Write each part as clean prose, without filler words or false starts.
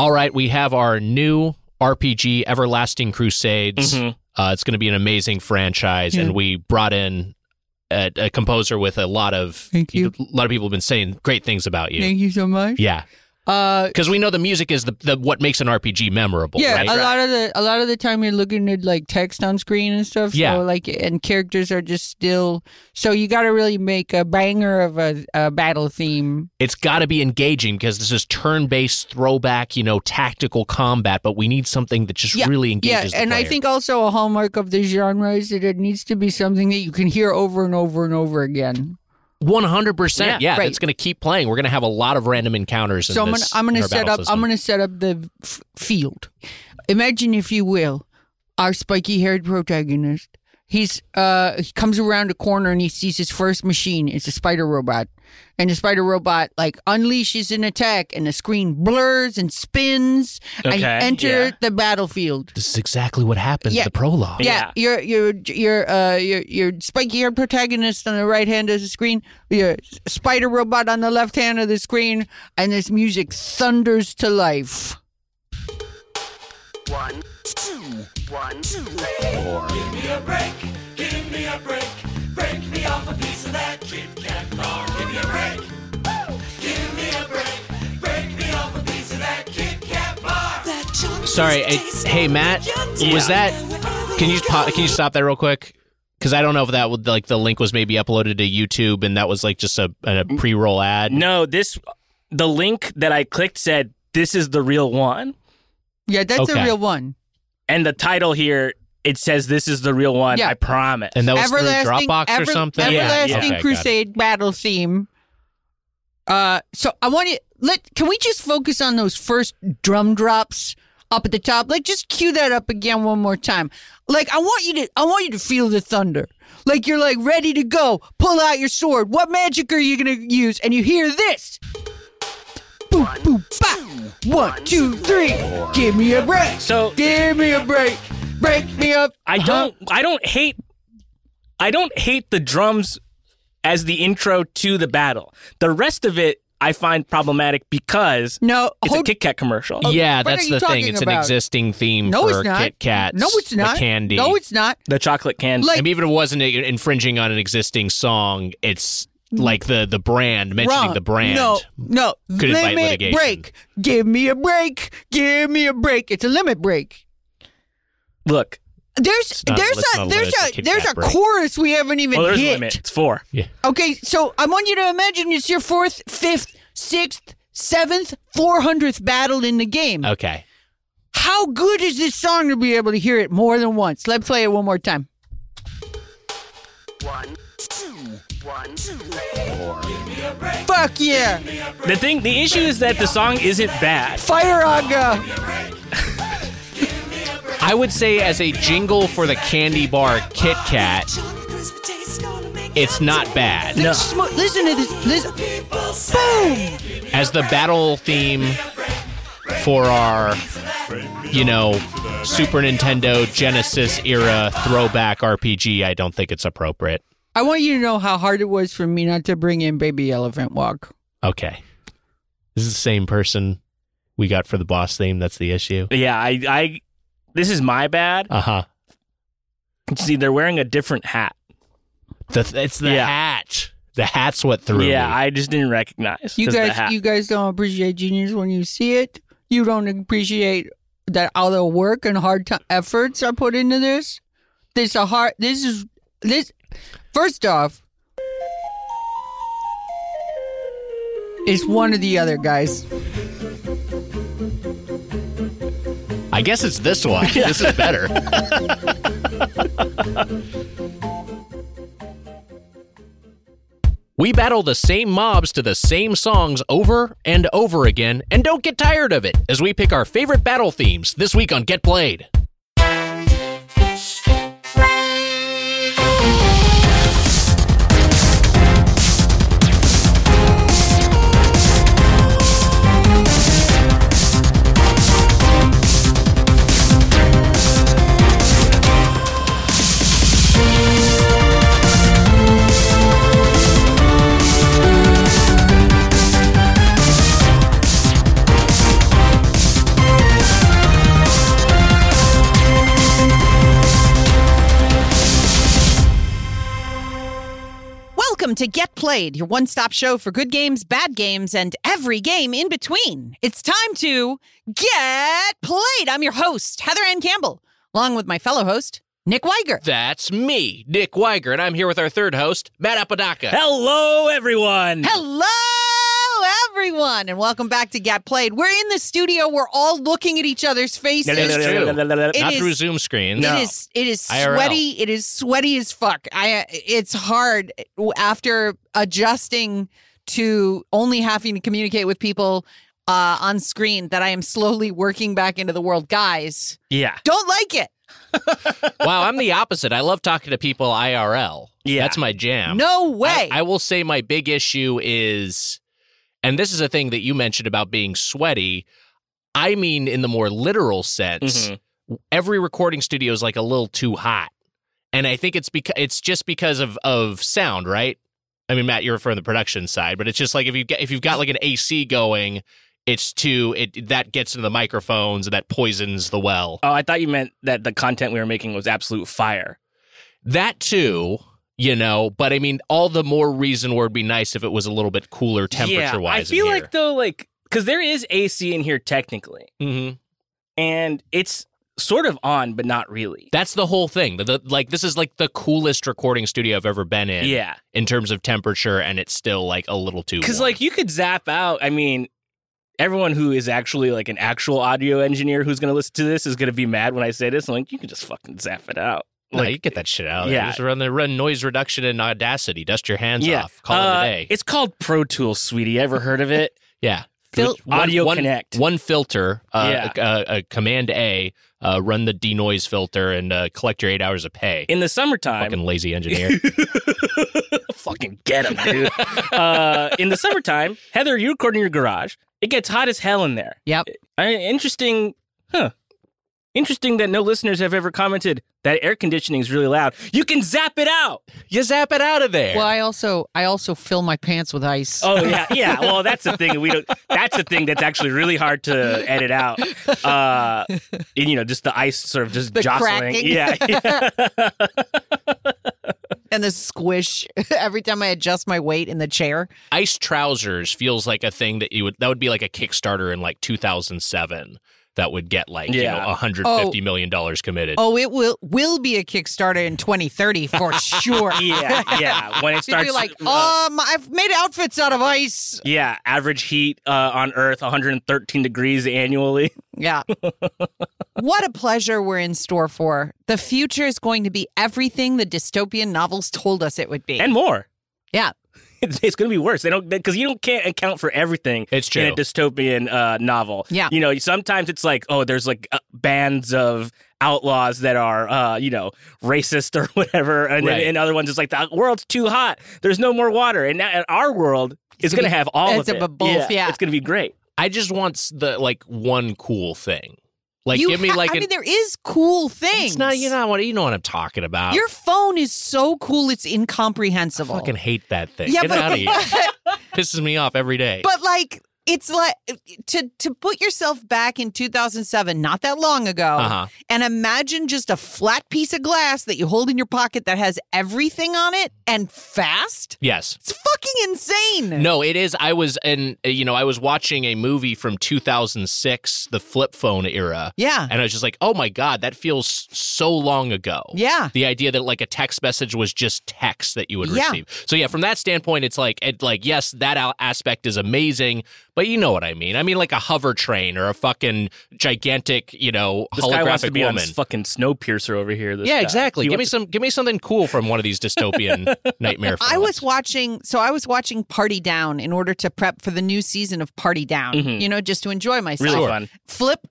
All right, we have our new RPG, Everlasting Crusades. Mm-hmm. It's going to be an amazing franchise, yeah. And we brought in a composer with a lot of people have been saying great things about you. Thank you so much. Yeah. Because we know the music is the what makes an RPG memorable. Yeah, right? a lot of the time you're looking at like text on screen and stuff. Yeah, so, and characters are just still. So you got to really make a banger of a battle theme. It's got to be engaging because this is turn-based throwback, tactical combat. But we need something that just really engages. Yeah, and the player. I think also a hallmark of the genre is that it needs to be something that you can hear over and over and over again. 100%, yeah. Right. It's going to keep playing. We're going to have a lot of random encounters. So I'm going to set up the field. Imagine, if you will, our spiky-haired protagonist. He comes around a corner and he sees his first machine. It's a spider robot, and the spider robot unleashes an attack, and the screen blurs and spins. Okay, and enter the battlefield. This is exactly what happened. Yeah. The prologue. Yeah, your spiky-haired protagonist on the right hand of the screen, your spider robot on the left hand of the screen, and this music thunders to life. 1, 2, 1, 2, 3, 4. Give me a break, give me a break. Break me off a piece of that Kit Kat bar. Give me a break, give me a break. Break me off a piece of that Kit Kat bar. Sorry, hey Matt, was that? Can you stop that real quick? Because I don't know if that would the link was maybe uploaded to YouTube and that was just a pre-roll ad. No, the link that I clicked said this is the real one. Yeah, that's the real one. And the title here, it says this is the real one, yeah. I promise. And that was through Dropbox or something? Everlasting Crusade battle theme. So I want to... Can we just focus on those first drum drops up at the top? Just cue that up again one more time. I want you to feel the thunder. You're ready to go. Pull out your sword. What magic are you going to use? And you hear this. Boop, boop, bop. 1, 2, 3. Give me a break. So give me a break. Break me up. I don't hate the drums as the intro to the battle. The rest of it I find problematic because it's a Kit Kat commercial. Yeah, that's the thing. It's an existing theme for Kit Kats. No, it's not. The candy. No, it's not. The chocolate candy. I mean, even if it wasn't infringing on an existing song, it's... the brand, mentioning Wrong. The brand. No. Could invite litigation. Break. Give me a break. Give me a break. It's a limit break. Look. There's a chorus we haven't even hit. There's a limit. It's 4. Yeah. Okay, so I want you to imagine it's your 4th, 5th, 6th, 7th, 400th battle in the game. Okay. How good is this song to be able to hear it more than once? Let's play it one more time. 1, 2, 1, 2, 3, 4. Give me a break. Fuck yeah! The issue is that the song isn't bad. Fire Aga! I would say as a jingle for the candy bar Kit Kat, it's not bad. No. Listen to this. Boom! As the battle theme for our, Super Nintendo Genesis era throwback RPG, I don't think it's appropriate. I want you to know how hard it was for me not to bring in Baby Elephant Walk. Okay. This is the same person we got for the boss theme. That's the issue. Yeah, I this is my bad. Uh-huh. See, they're wearing a different hat. It's the hat. The hat's what threw me. Yeah, I just didn't recognize. You guys don't appreciate genius when you see it. You don't appreciate that all the work and efforts are put into this. This is... First off, it's one of the other guys. I guess it's this one. Yeah. This is better. We battle the same mobs to the same songs over and over again, and don't get tired of it as we pick our favorite battle themes this week on Get Played. to Get Played, your one-stop show for good games, bad games, and every game in between. It's time to Get Played. I'm your host, Heather Ann Campbell, along with my fellow host, Nick Weiger. That's me, Nick Weiger, and I'm here with our third host, Matt Apodaca. Hello, everyone. Hello, everyone, and welcome back to Get Played. We're in the studio. We're all looking at each other's faces. Not through Zoom screens. It is sweaty. IRL. It is sweaty as fuck. It's hard after adjusting to only having to communicate with people on screen that I am slowly working back into the world. Guys, yeah, don't like it. Wow, I'm the opposite. I love talking to people IRL. Yeah. That's my jam. No way. I will say my big issue is, and this is a thing that you mentioned about being sweaty, I mean in the more literal sense, every recording studio is like a little too hot. And I think it's just because of sound, right? I mean, Matt, you're referring to the production side, but it's just like if you've got like an AC going, that gets into the microphones and that poisons the well. Oh, I thought you meant that the content we were making was absolute fire. That too, you know, but I mean, all the more reason where it'd be nice if it was a little bit cooler temperature-wise. Yeah, I feel like though, like, because there is AC in here technically, and it's sort of on, but not really. That's the whole thing. This is like the coolest recording studio I've ever been in. Yeah, in terms of temperature, and it's still like a little too warm. Because like you could zap out. I mean, everyone who is actually like an actual audio engineer who's going to listen to this is going to be mad when I say this. I'm like, you can just fucking zap it out. Like, no, you get that shit out. Yeah. You just run noise reduction in Audacity. Dust your hands off. Call it a day. It's called Pro Tools, sweetie. Ever heard of it? Yeah. Audio Connect. One filter, Command A, run the denoise filter and collect your 8 hours of pay. In the summertime. Fucking lazy engineer. Fucking get him, dude. In the summertime, Heather, you record in your garage. It gets hot as hell in there. Yep. Interesting. Huh. Interesting that no listeners have ever commented that air conditioning is really loud. You can zap it out. You zap it out of there. Well, I also fill my pants with ice. Oh yeah. Well, that's the thing. That's the thing that's actually really hard to edit out. And you know, just the ice sort of just the jostling. Cracking. Yeah. And the squish every time I adjust my weight in the chair. Ice trousers feels like a thing that would be like a Kickstarter in like 2007. That would get like $150 million committed. Oh, it will be a Kickstarter in 2030 for sure. yeah. When it starts, you're like, I've made outfits out of ice. Yeah, average heat on Earth, 113 degrees annually. Yeah. What a pleasure we're in store for. The future is going to be everything the dystopian novels told us it would be, and more. Yeah. It's going to be worse. They don't, because you can't account for everything in a dystopian novel. Yeah. You know, sometimes it's like, oh, there's like bands of outlaws that are, you know, racist or whatever. And then in other ones, it's like the world's too hot. There's no more water. And now, in our world, it's going to have all of it. It's a both, yeah. It's going to be great. I just want one cool thing. Like, give me like. I mean, there is cool things. It's not, you know what I'm talking about. Your phone is so cool, it's incomprehensible. I fucking hate that thing. Yeah, Get out of here. Pisses me off every day. But like, it's like to put yourself back in 2007, not that long ago, and imagine just a flat piece of glass that you hold in your pocket that has everything on it and fast. Yes, it's fucking insane. No, it is. I was watching a movie from 2006, the flip phone era. Yeah, and I was just like, oh my god, that feels so long ago. Yeah, the idea that like a text message was just text that you would receive. So yeah, from that standpoint, it's like yes, that aspect is amazing. But you know what I mean. I mean, like a hover train or a fucking gigantic, you know, holographic woman. This guy wants to be on this fucking Snowpiercer over here. Exactly. Give me something cool from one of these dystopian nightmare films. I was watching Party Down in order to prep for the new season of Party Down, you know, just to enjoy myself. Really fun.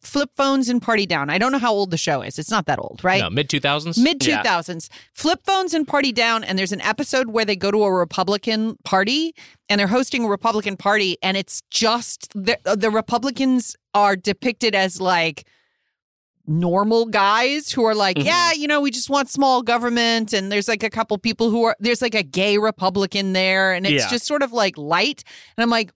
Flip phones and Party Down. I don't know how old the show is. It's not that old, right? No, mid-2000s? Mid-2000s. Yeah. Flip phones and Party Down, and there's an episode where they go to a Republican party, and they're hosting a Republican party, and it's just the Republicans are depicted as like normal guys who are like, yeah, you know, we just want small government. And there's like a couple people there's like a gay Republican there. And it's just sort of like light. And I'm like,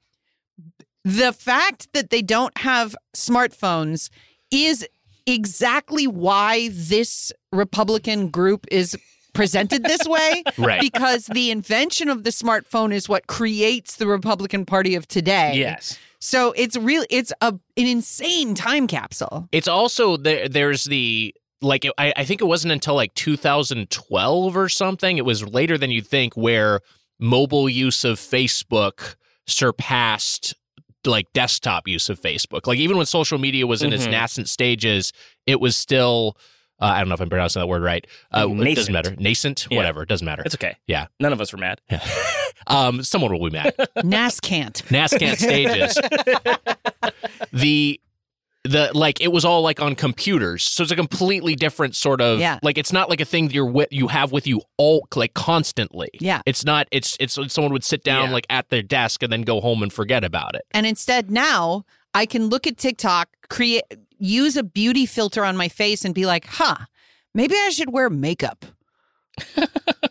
the fact that they don't have smartphones is exactly why this Republican group is presented this way. Right. Because the invention of the smartphone is what creates the Republican Party of today. Yes. So it's real. It's an insane time capsule. It's also there's the. Like, I think it wasn't until, like, 2012 or something. It was later than you'd think where mobile use of Facebook surpassed, like, desktop use of Facebook. Like, even when social media was in its nascent stages, it was still... I don't know if I'm pronouncing that word right. Nascent. It doesn't matter. Nascent? Yeah. Whatever. It doesn't matter. It's okay. Yeah. None of us were mad. Yeah. Someone will be mad. Nascent. Nascent stages. Like it was all like on computers, so it's a completely different sort of like it's not like a thing you have with you all like constantly. Yeah, it's not. It's someone would sit down like at their desk and then go home and forget about it. And instead, now I can look at TikTok, use a beauty filter on my face, and be like, "Huh, maybe I should wear makeup."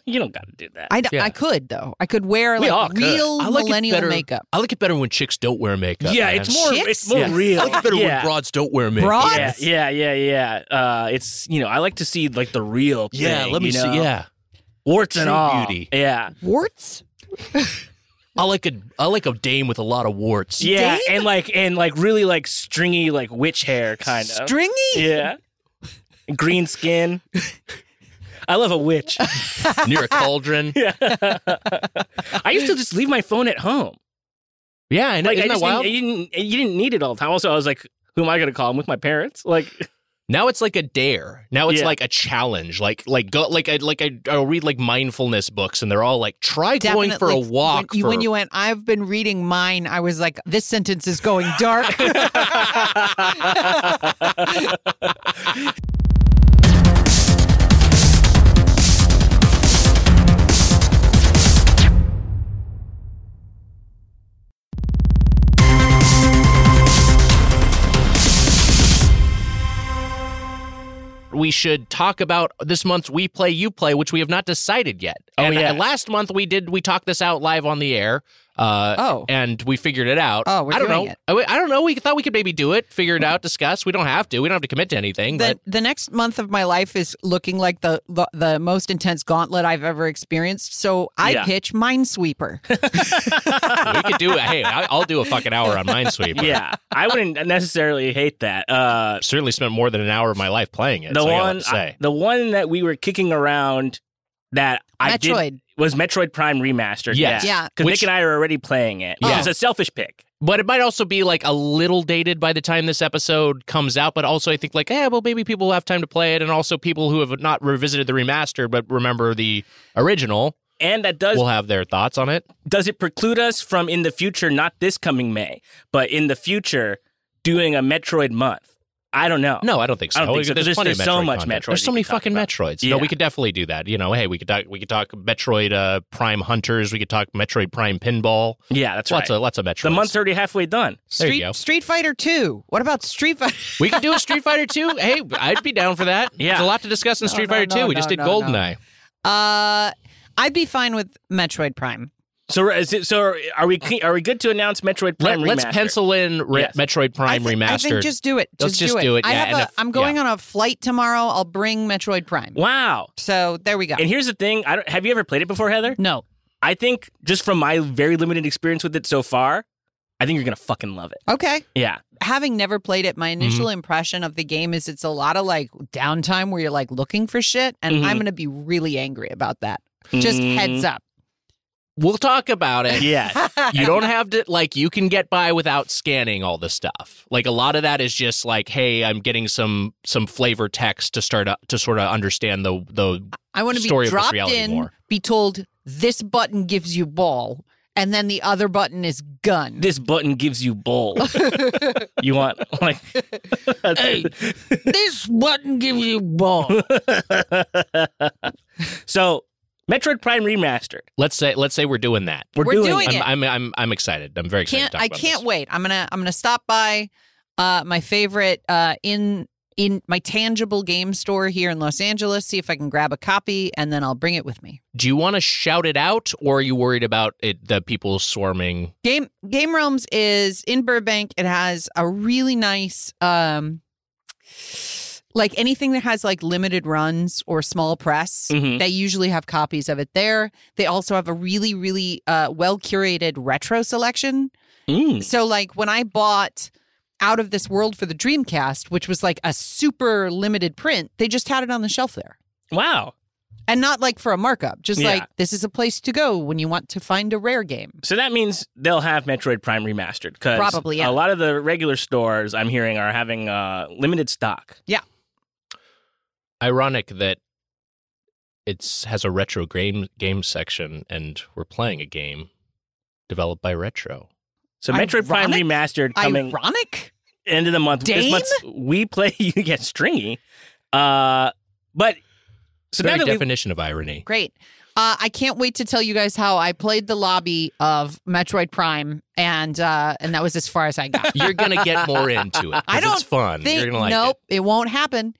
You don't got to do that. I could though. I could wear like real millennial makeup. I like it better when chicks don't wear makeup. Yeah, man. it's more real. I like it better when broads don't wear makeup. Broads? Yeah. It's I like to see like the real thing. Yeah, let me see. Yeah, warts and all. Beauty. Yeah, warts. I like a dame with a lot of warts. Yeah, dame? and like really like stringy like witch hair kind of stringy. Yeah, green skin. I love a witch. Near a cauldron. Yeah. I used to just leave my phone at home. Yeah, I know. Like, isn't that wild? You didn't need it all the time. Also, I was like, who am I going to call? I'm with my parents. Like... Now it's like a dare. Now it's like a challenge. I'll read like mindfulness books, and they're all like, try going for a walk. When you went, I've been reading mine. I was like, this sentence is going dark. We should talk about this month's We Play, You Play, which we have not decided yet. And last month we talked this out live on the air. And we figured it out. Oh, we're doing it. I don't know. We thought we could maybe do it, figure it out, discuss. We don't have to commit to anything. The next month of my life is looking like the most intense gauntlet I've ever experienced. So I pitch Minesweeper. We could do it. Hey, I'll do a fucking hour on Minesweeper. Yeah, I wouldn't necessarily hate that. Certainly spent more than an hour of my life playing it. The one that we were kicking around that Metroid. Was Metroid Prime Remastered. Yes. Yeah. Because Nick and I are already playing it. Yeah. It's a selfish pick. But it might also be like a little dated by the time this episode comes out. But also I think like, maybe people will have time to play it. And also people who have not revisited the remaster, but remember the original. And that will have their thoughts on it. Does it preclude us from in the future, not this coming May, but in the future doing a Metroid month? I don't know. No, I don't think so. There's so much Metroid. There's so many fucking Metroids. Yeah. No, we could definitely do that. Hey, we could talk Metroid Prime Hunters. We could talk Metroid Prime Pinball. Yeah, that's right. Lots of Metroids. The month's already halfway done. There you go. Street Fighter 2. What about Street Fighter? We could do a Street Fighter 2. Hey, I'd be down for that. Yeah. There's a lot to discuss in Street Fighter 2. We just did GoldenEye. I'd be fine with Metroid Prime. So are we good to announce Metroid Prime Remastered? Let's pencil in Metroid Prime Remastered. I think just do it. Let's just do it. I'm going on a flight tomorrow. I'll bring Metroid Prime. Wow. So there we go. And here's the thing. Have you ever played it before, Heather? No. I think just from my very limited experience with it so far, I think you're going to fucking love it. Okay. Yeah. Having never played it, my initial impression of the game is it's a lot of like downtime where you're like looking for shit. And I'm going to be really angry about that. Just heads up. We'll talk about it. Yeah. You don't have to, like, you can get by without scanning all the stuff. Like, a lot of that is just like, hey, I'm getting some flavor text to start to sort of understand the I want to story be dropped of this reality in, more. Be told, this button gives you ball, and then the other button is gun. This button gives you ball. You want, like... hey, this button gives you ball. So... Metroid Prime Remastered. Let's say we're doing that. We're doing it. I'm excited. I'm very excited. I can't wait. I'm gonna stop by my favorite in my tangible game store here in Los Angeles, see if I can grab a copy, and then I'll bring it with me. Do you want to shout it out, or are you worried about it? The people swarming. Game Realms is in Burbank. It has a really nice like anything that has like limited runs or small press, mm-hmm. they usually have copies of it there. They also have a really, really well curated retro selection. Mm. So like when I bought Out of This World for the Dreamcast, which was like a super limited print, they just had it on the shelf there. Wow. And not like for a markup, just like this is a place to go when you want to find a rare game. So that means they'll have Metroid Prime Remastered. Probably, yeah. A lot of the regular stores I'm hearing are having limited stock. Yeah. Ironic that it has a retro game section and we're playing a game developed by Retro. So Metroid Prime Remastered coming end of the month. Dame? As much we play, you get stringy. But so that's the definition of irony. Great. I can't wait to tell you guys how I played the lobby of Metroid Prime, and that was as far as I got. You're gonna get more into it. I don't. It's fun. You're gonna like it. It won't happen.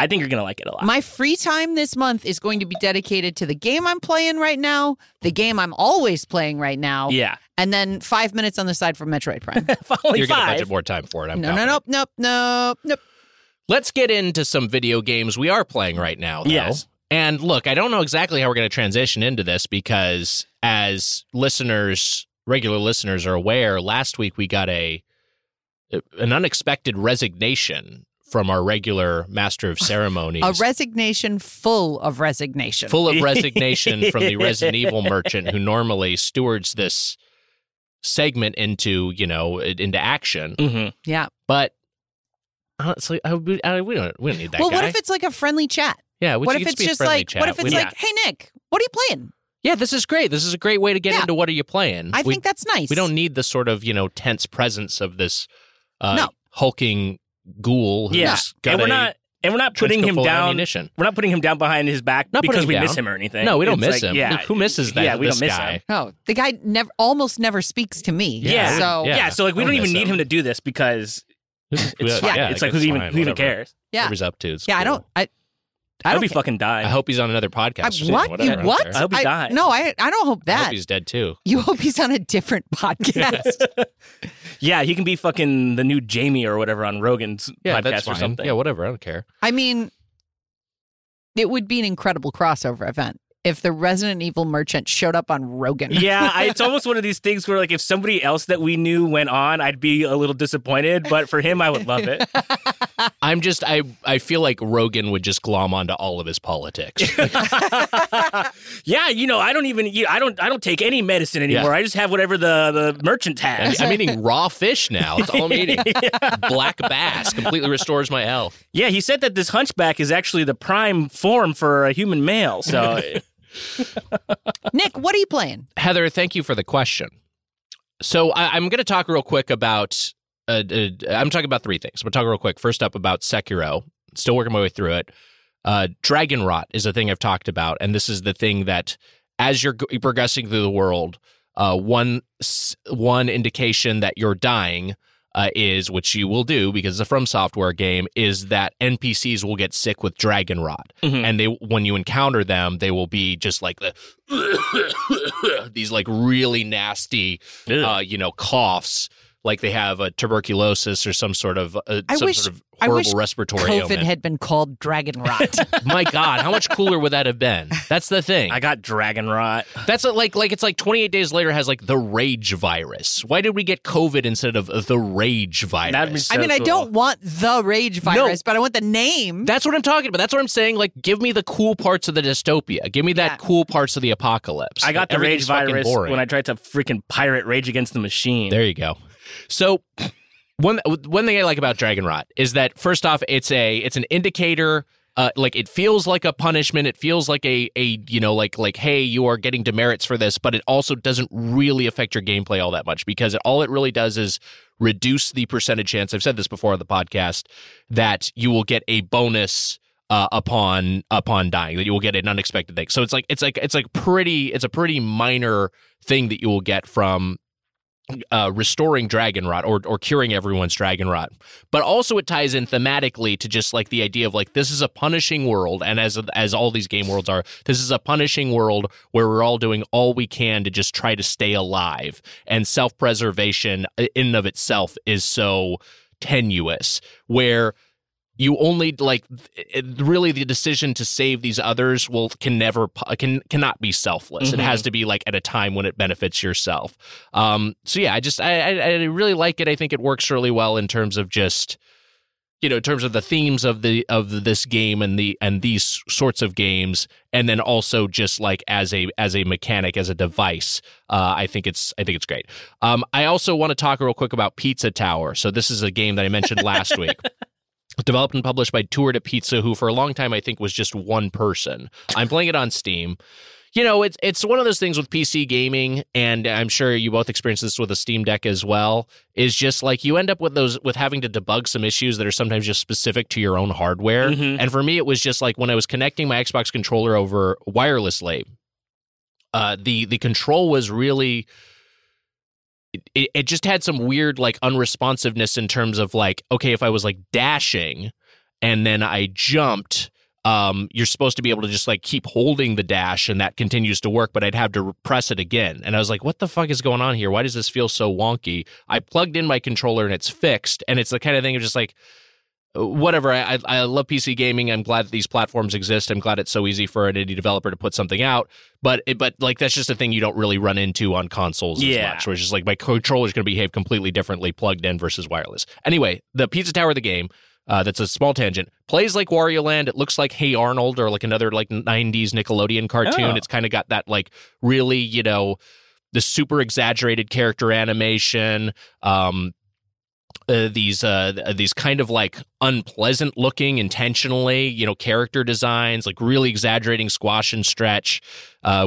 I think you're gonna like it a lot. My free time this month is going to be dedicated to the game I'm playing right now, the game I'm always playing right now. Yeah. And then 5 minutes on the side for Metroid Prime. You're gonna budget more time for it. I'm nope. Let's get into some video games we are playing right now, though. Yes. And look, I don't know exactly how we're going to transition into this because as listeners, regular listeners are aware, last week we got an unexpected resignation from our regular Master of Ceremonies. A resignation full of resignation. Full of resignation from the Resident Evil merchant who normally stewards this segment into action. Mm-hmm. Yeah. But honestly, we don't need that guy. Well, what if it's like a friendly chat? Yeah, what if it's just like, chat. What if it's like, hey, Nick, what are you playing? Yeah, this is great. This is a great way to get into what are you playing. I think that's nice. We don't need the sort of, tense presence of this hulking ghoul who's got and we're not putting him down. Ammunition. We're not putting him down behind his back because we miss him or anything. No, we don't miss him. Yeah. Who misses that? Yeah, we don't miss him. No, the guy almost never speaks to me. Yeah. So we don't even need him to do this because it's like who even cares? Yeah, whatever he's up to. It's cool. I hope he fucking died. I hope he's on another podcast. What? I hope he died. No, I don't hope that. I hope he's dead too. You hope he's on a different podcast. Yeah, he can be fucking the new Jamie or whatever on Rogan's podcast or something. Yeah, whatever. I don't care. I mean, it would be an incredible crossover event if the Resident Evil merchant showed up on Rogan. Yeah, it's almost one of these things where, like, if somebody else that we knew went on, I'd be a little disappointed. But for him, I would love it. I'm just, I feel like Rogan would just glom onto all of his politics. Yeah, I don't take any medicine anymore. Yeah. I just have whatever the merchant has. I'm eating raw fish now. That's all I'm eating. Black bass completely restores my health. Yeah, he said that this hunchback is actually the prime form for a human male. So. Nick, what are you playing? Heather, thank you for the question. So I'm going to talk real quick about, I'm talking about three things. I'm going to talk real quick. First up about Sekiro. Still working my way through it. Dragon Rot is a thing I've talked about. And this is the thing that as you're progressing through the world, one indication that you're dying is, which you will do because it's a From Software game, is that NPCs will get sick with Dragon Rot. Mm-hmm. And when you encounter them, they will be just like these like really nasty, coughs, like they have a tuberculosis or some sort of horrible respiratory ailment. COVID had been called Dragon Rot. My God, how much cooler would that have been? That's the thing. I got Dragon Rot. That's it's like 28 Days Later has like the Rage virus. Why did we get COVID instead of the Rage virus? So I don't want the Rage virus, but I want the name. That's what I'm talking about. That's what I'm saying. Like, give me the cool parts of the dystopia. Give me that cool parts of the apocalypse. I got the Rage virus when I tried to freaking pirate Rage Against the Machine. There you go. So one thing I like about Dragon Rot is that first off, it's an indicator. Like it feels like a punishment. It feels like a hey, you are getting demerits for this, but it also doesn't really affect your gameplay all that much because all it really does is reduce the percentage chance. I've said this before on the podcast that you will get a bonus upon dying, that you will get an unexpected thing. So it's a pretty minor thing that you will get from restoring Dragon Rot or curing everyone's Dragon Rot. But also it ties in thematically to just like the idea of like this is a punishing world, and as all these game worlds are, this is a punishing world where we're all doing all we can to just try to stay alive, and self-preservation in and of itself is so tenuous, where you only like really the decision to save these others will cannot be selfless. Mm-hmm. It has to be like at a time when it benefits yourself. So yeah, I really like it. I think it works really well in terms of just, you know, in terms of the themes of this game and these sorts of games, and then also just like as a mechanic, as a device. I think it's great. I also want to talk real quick about Pizza Tower. So this is a game that I mentioned last week. Developed and published by Toured at Pizza, who for a long time I think was just one person. I'm playing it on Steam. You know, it's one of those things with PC gaming, and I'm sure you both experience this with a Steam Deck as well, is just like you end up with having to debug some issues that are sometimes just specific to your own hardware. Mm-hmm. And for me, it was just like when I was connecting my Xbox controller over wirelessly, the control was really... It just had some weird like unresponsiveness in terms of like, okay, if I was like dashing and then I jumped, you're supposed to be able to just like keep holding the dash and that continues to work, but I'd have to press it again. And I was like, what the fuck is going on here? Why does this feel so wonky? I plugged in my controller and it's fixed. And it's the kind of thing of just like, whatever. I love PC gaming. I'm glad that these platforms exist. I'm glad it's so easy for an indie developer to put something out. But like that's just a thing you don't really run into on consoles as much. Where it's just like my controller's going to behave completely differently plugged in versus wireless. Anyway, the Pizza Tower of the game. That's a small tangent. Plays like Wario Land. It looks like Hey Arnold or like another like 90s Nickelodeon cartoon. Oh. It's kind of got that like really, you know, the super exaggerated character animation. These kind of like unpleasant looking intentionally, you know, character designs, like really exaggerating squash and stretch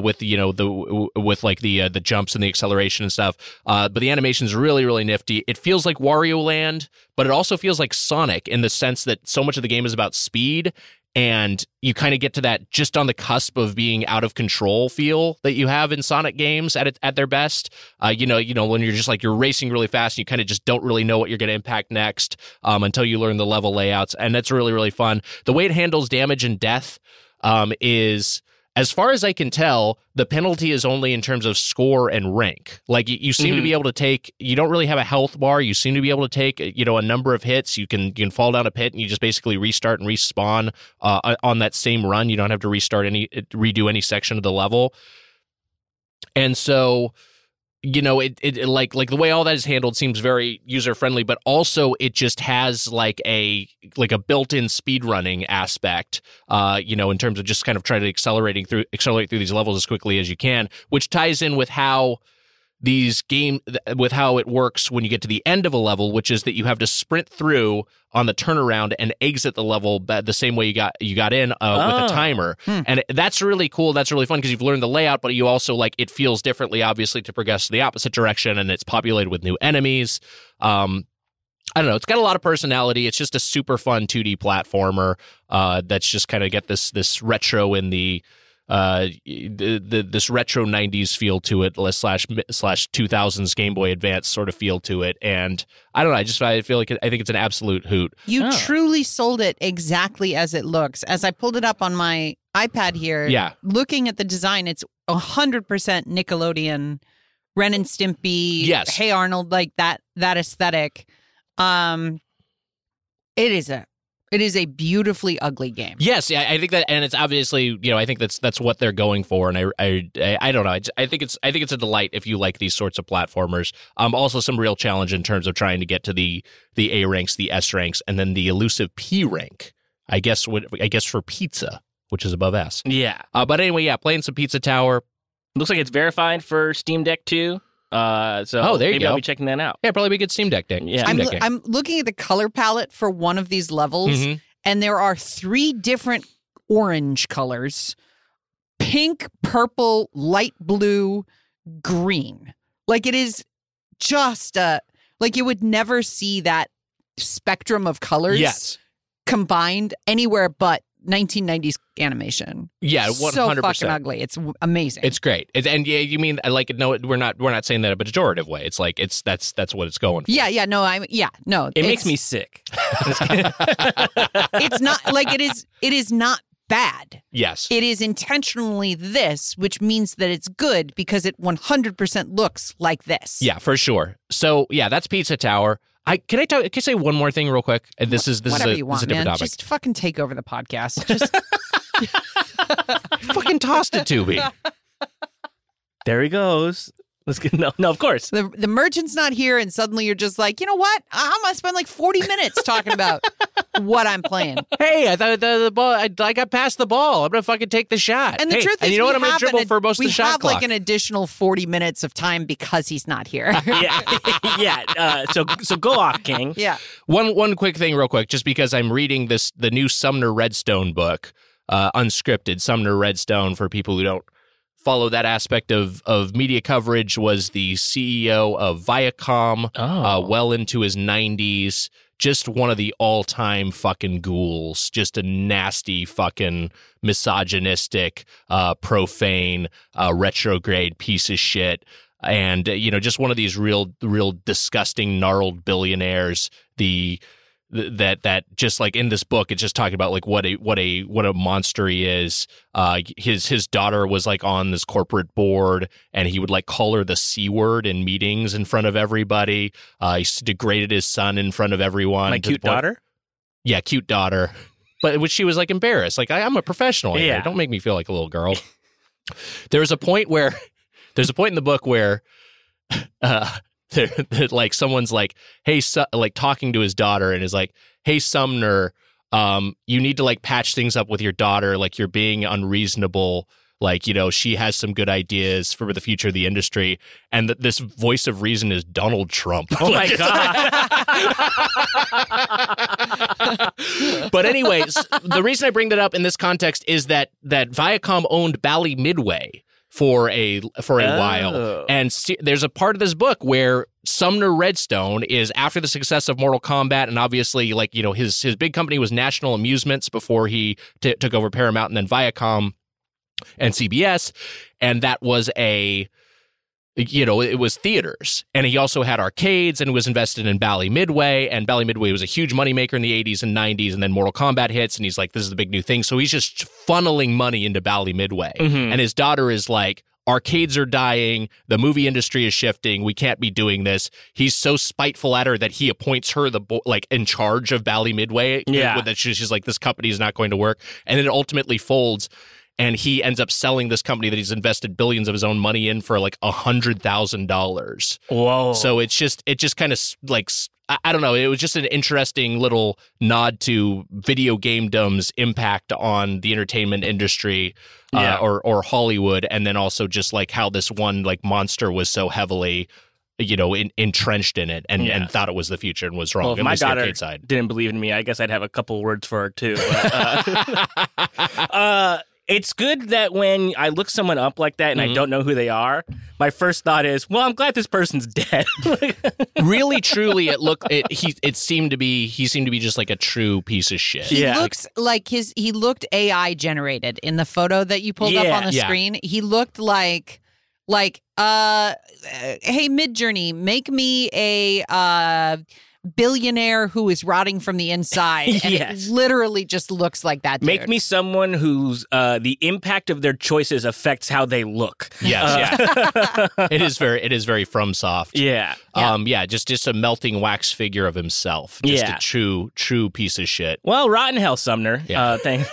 with, you know, the jumps and the acceleration and stuff. But the animation is really, really nifty. It feels like Wario Land, but it also feels like Sonic in the sense that so much of the game is about speed. And you kind of get to that just on the cusp of being out of control feel that you have in Sonic games at their best. You know, when you're just like you're racing really fast, and you kind of just don't really know what you're going to impact next until you learn the level layouts. And that's really, really fun. The way it handles damage and death is, as far as I can tell, the penalty is only in terms of score and rank. Like you seem to be able to take, you don't really have a health bar. You seem to be able to take, you know, a number of hits. You can fall down a pit and you just basically restart and respawn on that same run. You don't have to redo any section of the level. And so, you know, it the way all that is handled seems very user friendly, but also it just has like a built in speedrunning aspect, you know, in terms of just kind of trying to accelerate through these levels as quickly as you can, which ties in with how how it works when you get to the end of a level, which is that you have to sprint through on the turnaround and exit the level the same way you got in with a timer. And that's really cool. That's really fun because you've learned the layout, but you also like it feels differently, obviously, to progress to the opposite direction. And it's populated with new enemies. I don't know. It's got a lot of personality. It's just a super fun 2D platformer that's just kind of get this retro in the... this retro 90s feel to it slash 2000s Game Boy Advance sort of feel to it. And I don't know. I feel like I think it's an absolute hoot. You truly sold it exactly as it looks. As I pulled it up on my iPad here, looking at the design, it's 100% Nickelodeon, Ren and Stimpy, Hey Arnold, like that aesthetic. It is a beautifully ugly game. Yes, yeah, I think that, and it's obviously, you know, I think that's what they're going for, and I don't know, I think it's a delight if you like these sorts of platformers. Also, some real challenge in terms of trying to get to the A ranks, the S ranks, and then the elusive P rank. I guess for pizza, which is above S. Yeah. But anyway, yeah, playing some Pizza Tower. Looks like it's verified for Steam Deck 2. So there you maybe go. I'll be checking that out. Yeah, probably be a good Steam Deck thing. Yeah. I'm looking at the color palette for one of these levels, and there are 3 different orange colors: pink, purple, light blue, green. Like it is just like you would never see that spectrum of colors combined anywhere but 1990s animation. Yeah, 100%. So fucking ugly. It's amazing. It's great. And yeah, you mean like no, we're not saying that in a pejorative way. It's like that's what it's going for. It makes me sick. It's not like it is not bad. Yes. It is intentionally this, which means that it's good because it 100% looks like this. Yeah, for sure. So, yeah, that's Pizza Tower. Can I say one more thing real quick? This is a different topic. Just fucking take over the podcast. Just fucking tossed it to me. There he goes. Let's get no. Of course, the merchant's not here, and suddenly you're just like, you know what? I'm gonna spend like 40 minutes talking about what I'm playing. Hey, I thought the ball. I got past the ball. I'm gonna fucking take the shot. And the truth is, you know what? I'm gonna dribble for most of the shot clock. We have like an additional 40 minutes of time because he's not here. Yeah. So go off, King. Yeah. One quick thing, real quick, just because I'm reading the new Sumner Redstone book, unscripted. Sumner Redstone, for people who don't follow that aspect of media coverage, was the CEO of Viacom, well into his 90s. Just one of the all-time fucking ghouls. Just a nasty fucking misogynistic, profane, retrograde piece of shit. And, just one of these real disgusting, gnarled billionaires. That just like in this book, it's just talking about like what a monster he is. His daughter was like on this corporate board, and he would like call her the C-word in meetings in front of everybody. He degraded his son in front of everyone. My cute daughter? Yeah, cute daughter. But which she was like embarrassed. Like, I'm a professional. Yeah. Don't make me feel like a little girl. There's a point in the book where like someone's like, hey, like talking to his daughter and is like, hey, Sumner, you need to like patch things up with your daughter. Like, you're being unreasonable. Like, she has some good ideas for the future of the industry. And this voice of reason is Donald Trump. Oh, my God. But anyways, the reason I bring that up in this context is that Viacom owned Bally Midway for a while. And there's a part of this book where Sumner Redstone is, after the success of Mortal Kombat, and obviously, like, his big company was National Amusements before he took over Paramount and then Viacom and CBS. And that was it was theaters. And he also had arcades and was invested in Bally Midway. And Bally Midway was a huge moneymaker in the 80s and 90s. And then Mortal Kombat hits, and he's like, this is the big new thing. So he's just funneling money into Bally Midway. Mm-hmm. And his daughter is like, arcades are dying. The movie industry is shifting. We can't be doing this. He's so spiteful at her that he appoints her in charge of Bally Midway. Yeah. That she's like, this company is not going to work. And then it ultimately folds. And he ends up selling this company that he's invested billions of his own money in for like $100,000. Whoa. So it just kind of like, I don't know. It was just an interesting little nod to video gamedom's impact on the entertainment industry, or Hollywood. And then also just like how this one like monster was so heavily, entrenched in it and thought it was the future and was wrong. Well, if my daughter didn't believe in me, I guess I'd have a couple words for her too. It's good that when I look someone up like that and I don't know who they are, my first thought is, well, I'm glad this person's dead. Really, truly, he seemed to be just like a true piece of shit. He looks like he looked AI generated in the photo that you pulled up on the screen. He looked like hey, Midjourney, make me a billionaire who is rotting from the inside. And it literally just looks like that dude. Make me someone who's the impact of their choices affects how they look. Yes, yeah. It is very FromSoft. Yeah. Just a melting wax figure of himself. Just a true piece of shit. Well, rotten hell, Sumner. Yeah. Thanks.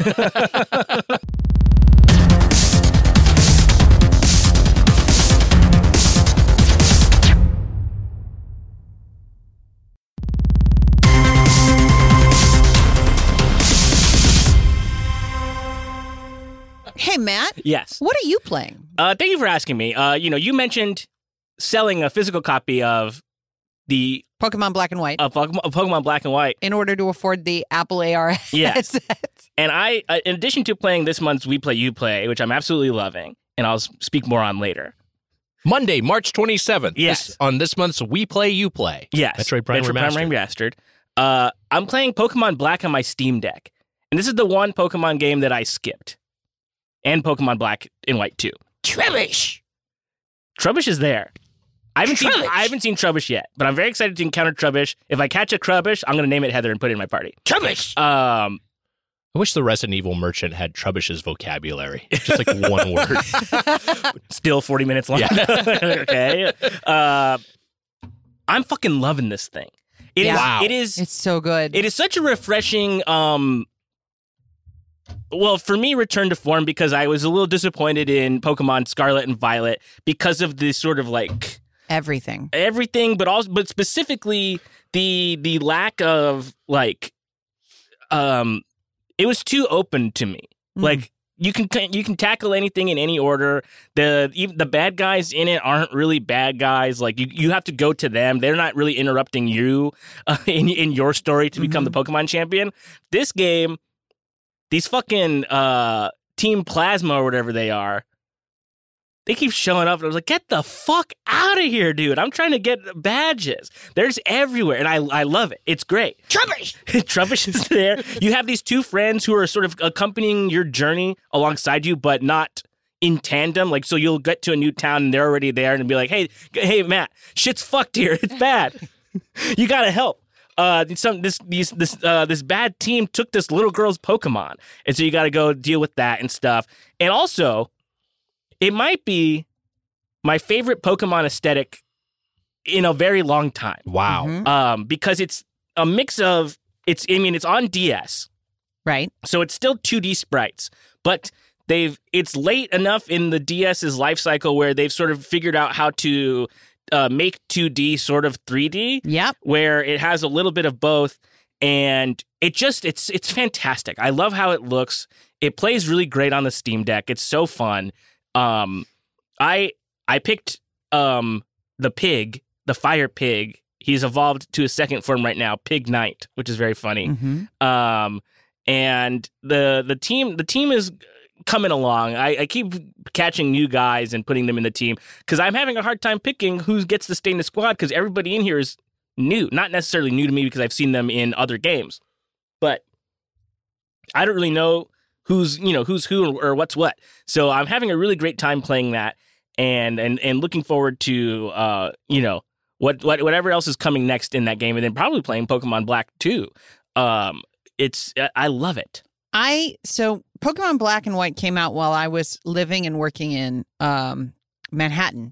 Hey, Matt. Yes. What are you playing? Thank you for asking me. You mentioned selling a physical copy of the Pokemon Black and White. Pokemon Black and White. In order to afford the Apple ARS. Yes. And I, in addition to playing this month's We Play, You Play, which I'm absolutely loving, and I'll speak more on later. Monday, March 27th. Yes. On this month's We Play, You Play. Yes. Metroid Prime Remastered. I'm playing Pokemon Black on my Steam Deck. And this is the one Pokemon game that I skipped. And Pokemon Black and White 2. Trubbish! Trubbish is there. I haven't seen Trubbish yet, but I'm very excited to encounter Trubbish. If I catch a Trubbish, I'm going to name it Heather and put it in my party. Trubbish! I wish the Resident Evil merchant had Trubbish's vocabulary. Just like one word. Still 40 minutes long. Yeah. Okay. I'm fucking loving this thing. It is. It's so good. It is such a refreshing. Well, for me, return to form, because I was a little disappointed in Pokemon Scarlet and Violet because of the sort of like everything, but also, but specifically the lack of like, it was too open to me. Mm. Like you can tackle anything in any order. Even the bad guys in it aren't really bad guys. Like you have to go to them. They're not really interrupting you in your story to become the Pokemon champion. This game. These fucking Team Plasma or whatever they are, they keep showing up. And I was like, get the fuck out of here, dude. I'm trying to get badges. They're just everywhere. And I love it. It's great. Trubbish! Trubbish is there. You have these two friends who are sort of accompanying your journey alongside you, but not in tandem. Like, so you'll get to a new town and they're already there and be like, hey, Matt, shit's fucked here. It's bad. You got to help. This bad team took this little girl's Pokemon, and so you got to go deal with that and stuff. And also, it might be my favorite Pokemon aesthetic in a very long time. Wow! Because it's a mix of it's on DS, right? So it's still 2D sprites, but it's late enough in the DS's life cycle where they've sort of figured out how to. Make 2D sort of 3D. Yep. Where it has a little bit of both, and it's fantastic. I love how it looks. It plays really great on the Steam Deck. It's so fun. I picked the pig, the fire pig. He's evolved to a second form right now, Pig Knight, which is very funny. Mm-hmm. And the team is coming along. I keep catching new guys and putting them in the team because I'm having a hard time picking who gets to stay in the squad because everybody in here is new. Not necessarily new to me because I've seen them in other games, but I don't really know who's who or what's what. So I'm having a really great time playing that and looking forward to whatever else is coming next in that game, and then probably playing Pokemon Black too. I love it. So Pokemon Black and White came out while I was living and working in Manhattan,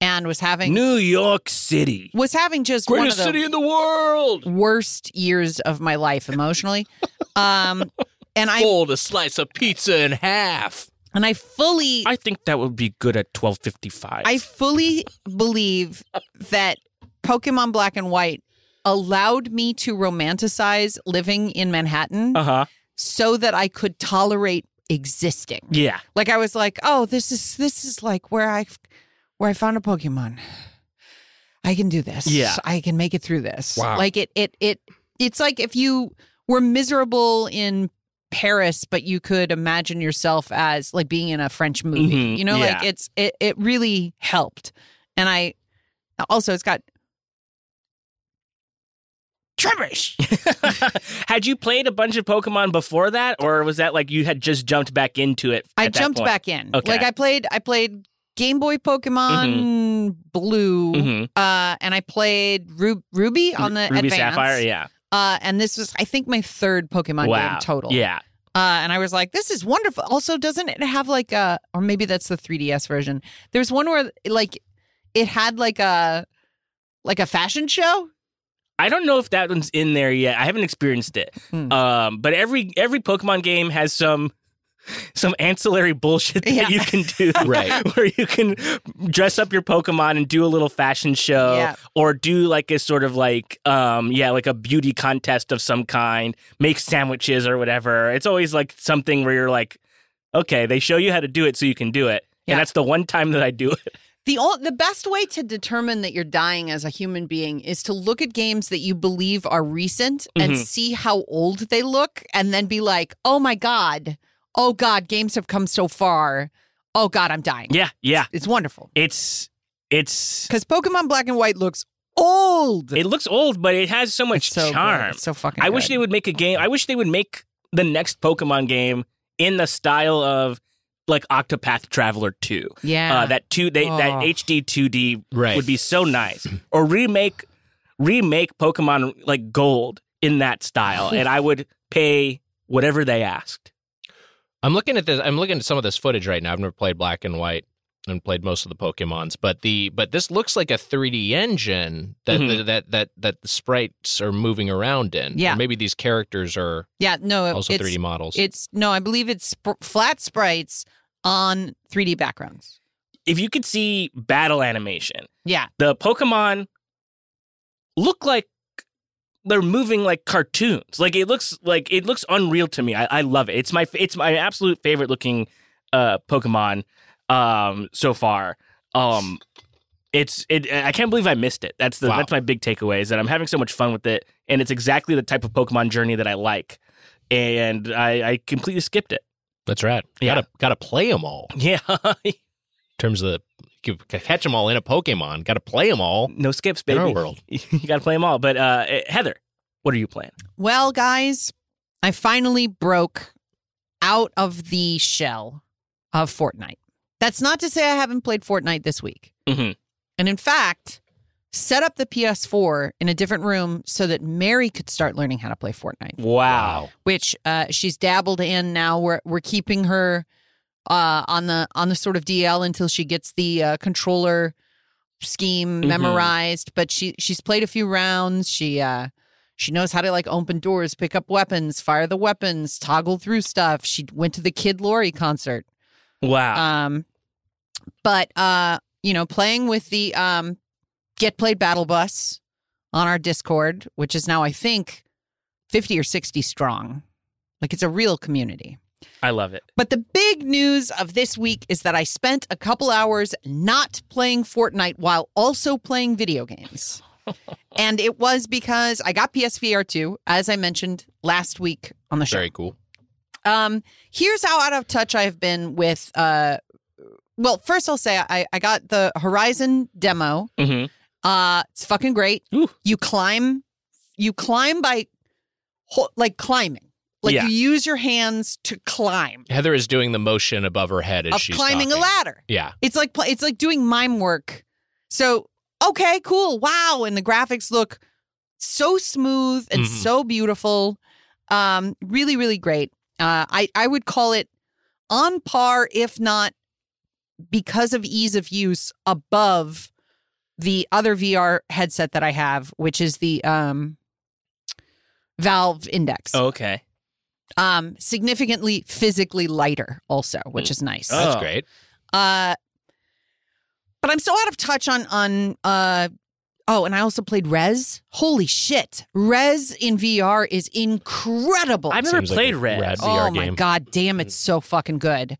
and was having New York City was having just greatest one of the city in the world worst years of my life emotionally, and I pulled a slice of pizza in half, and I think that would be good at 12:55. I fully believe that Pokemon Black and White allowed me to romanticize living in Manhattan. So that I could tolerate existing. Yeah. Like I was like, oh, this is like where I found a Pokemon. I can do this. Yeah. I can make it through this. Wow. Like it's like if you were miserable in Paris, but you could imagine yourself as like being in a French movie. Mm-hmm. Like it really helped. And I also it's got Trubbish. Had you played a bunch of Pokemon before that, or was that like you had just jumped back into it? I jumped back in. Okay. Like I played Game Boy Pokemon Blue, and I played Ruby on the Ruby Advance. Sapphire, yeah. And this was, I think, my third Pokemon game total. Yeah. And I was like, this is wonderful. Also, doesn't it have like a, or maybe that's the 3DS version. There's one where like it had like a fashion show. I don't know if that one's in there yet. I haven't experienced it. But every Pokemon game has some ancillary bullshit that you can do. Right. Where you can dress up your Pokemon and do a little fashion show or do like a sort of like, like a beauty contest of some kind, make sandwiches or whatever. It's always like something where you're like, okay, they show you how to do it so you can do it. Yeah. And that's the one time that I do it. The best way to determine that you're dying as a human being is to look at games that you believe are recent and see how old they look and then be like, oh, God, games have come so far. Oh, God, I'm dying. Yeah, yeah. It's wonderful. It's because Pokemon Black and White looks old. It looks old, but it has so much charm. It's so fucking good. Wish they would make a game. I wish they would make the next Pokemon game in the style of like Octopath Traveler 2. Yeah. That HD 2D would be so nice. Or remake Pokemon like Gold in that style, and I would pay whatever they asked. I'm looking at some of this footage right now. I've never played Black and White. and played most of the Pokemons, but this looks like a 3D engine that mm-hmm. that the sprites are moving around in. Yeah, or maybe these characters are. Yeah, no, also 3D models. It's no, I believe it's flat sprites on 3D backgrounds. If you could see battle animation, yeah, the Pokemon look like they're moving like cartoons. It looks unreal to me. I love it. It's my absolute favorite looking Pokemon so far. I can't believe I missed it. That's my big takeaway, is that I'm having so much fun with it, and it's exactly the type of Pokemon journey that I like, and I completely skipped it. That's right. Yeah. Gotta play them all. Yeah. In terms of catch them all in a Pokemon, gotta play them all. No skips, baby. In our world. You gotta play them all. But Heather, what are you playing? Well, guys, I finally broke out of the shell of Fortnite. That's not to say I haven't played Fortnite this week. Mm-hmm. And in fact, set up the PS4 in a different room so that Mary could start learning how to play Fortnite. Wow. Which she's dabbled in now. We're keeping her on the sort of DL until she gets the controller scheme mm-hmm. memorized. But she's played a few rounds. She knows how to, like, open doors, pick up weapons, fire the weapons, toggle through stuff. She went to the Kid Laurie concert. Wow. But playing with the Get Played Battle Bus on our Discord, which is now, I think, 50 or 60 strong. Like, it's a real community. I love it. But the big news of this week is that I spent a couple hours not playing Fortnite while also playing video games. And it was because I got PSVR 2, as I mentioned last week on the show. Very cool. Here's how out of touch I've been with, well, first I'll say I got the Horizon demo. Mm-hmm. It's fucking great. Ooh. You climb by climbing. Like yeah. You use your hands to climb. Heather is doing the motion above her head as she's climbing talking. A ladder. Yeah. It's like doing mime work. So, okay, cool. Wow. And the graphics look so smooth and mm-hmm. so beautiful. Really, really great. I would call it on par, if not, because of ease of use, above the other VR headset that I have, which is the Valve Index. Oh, okay. Significantly physically lighter also, which is nice. Oh, that's great. But I'm so out of touch and I also played Res. Holy shit. Res in VR is incredible. I've never played Res. Oh my god damn, it's so fucking good.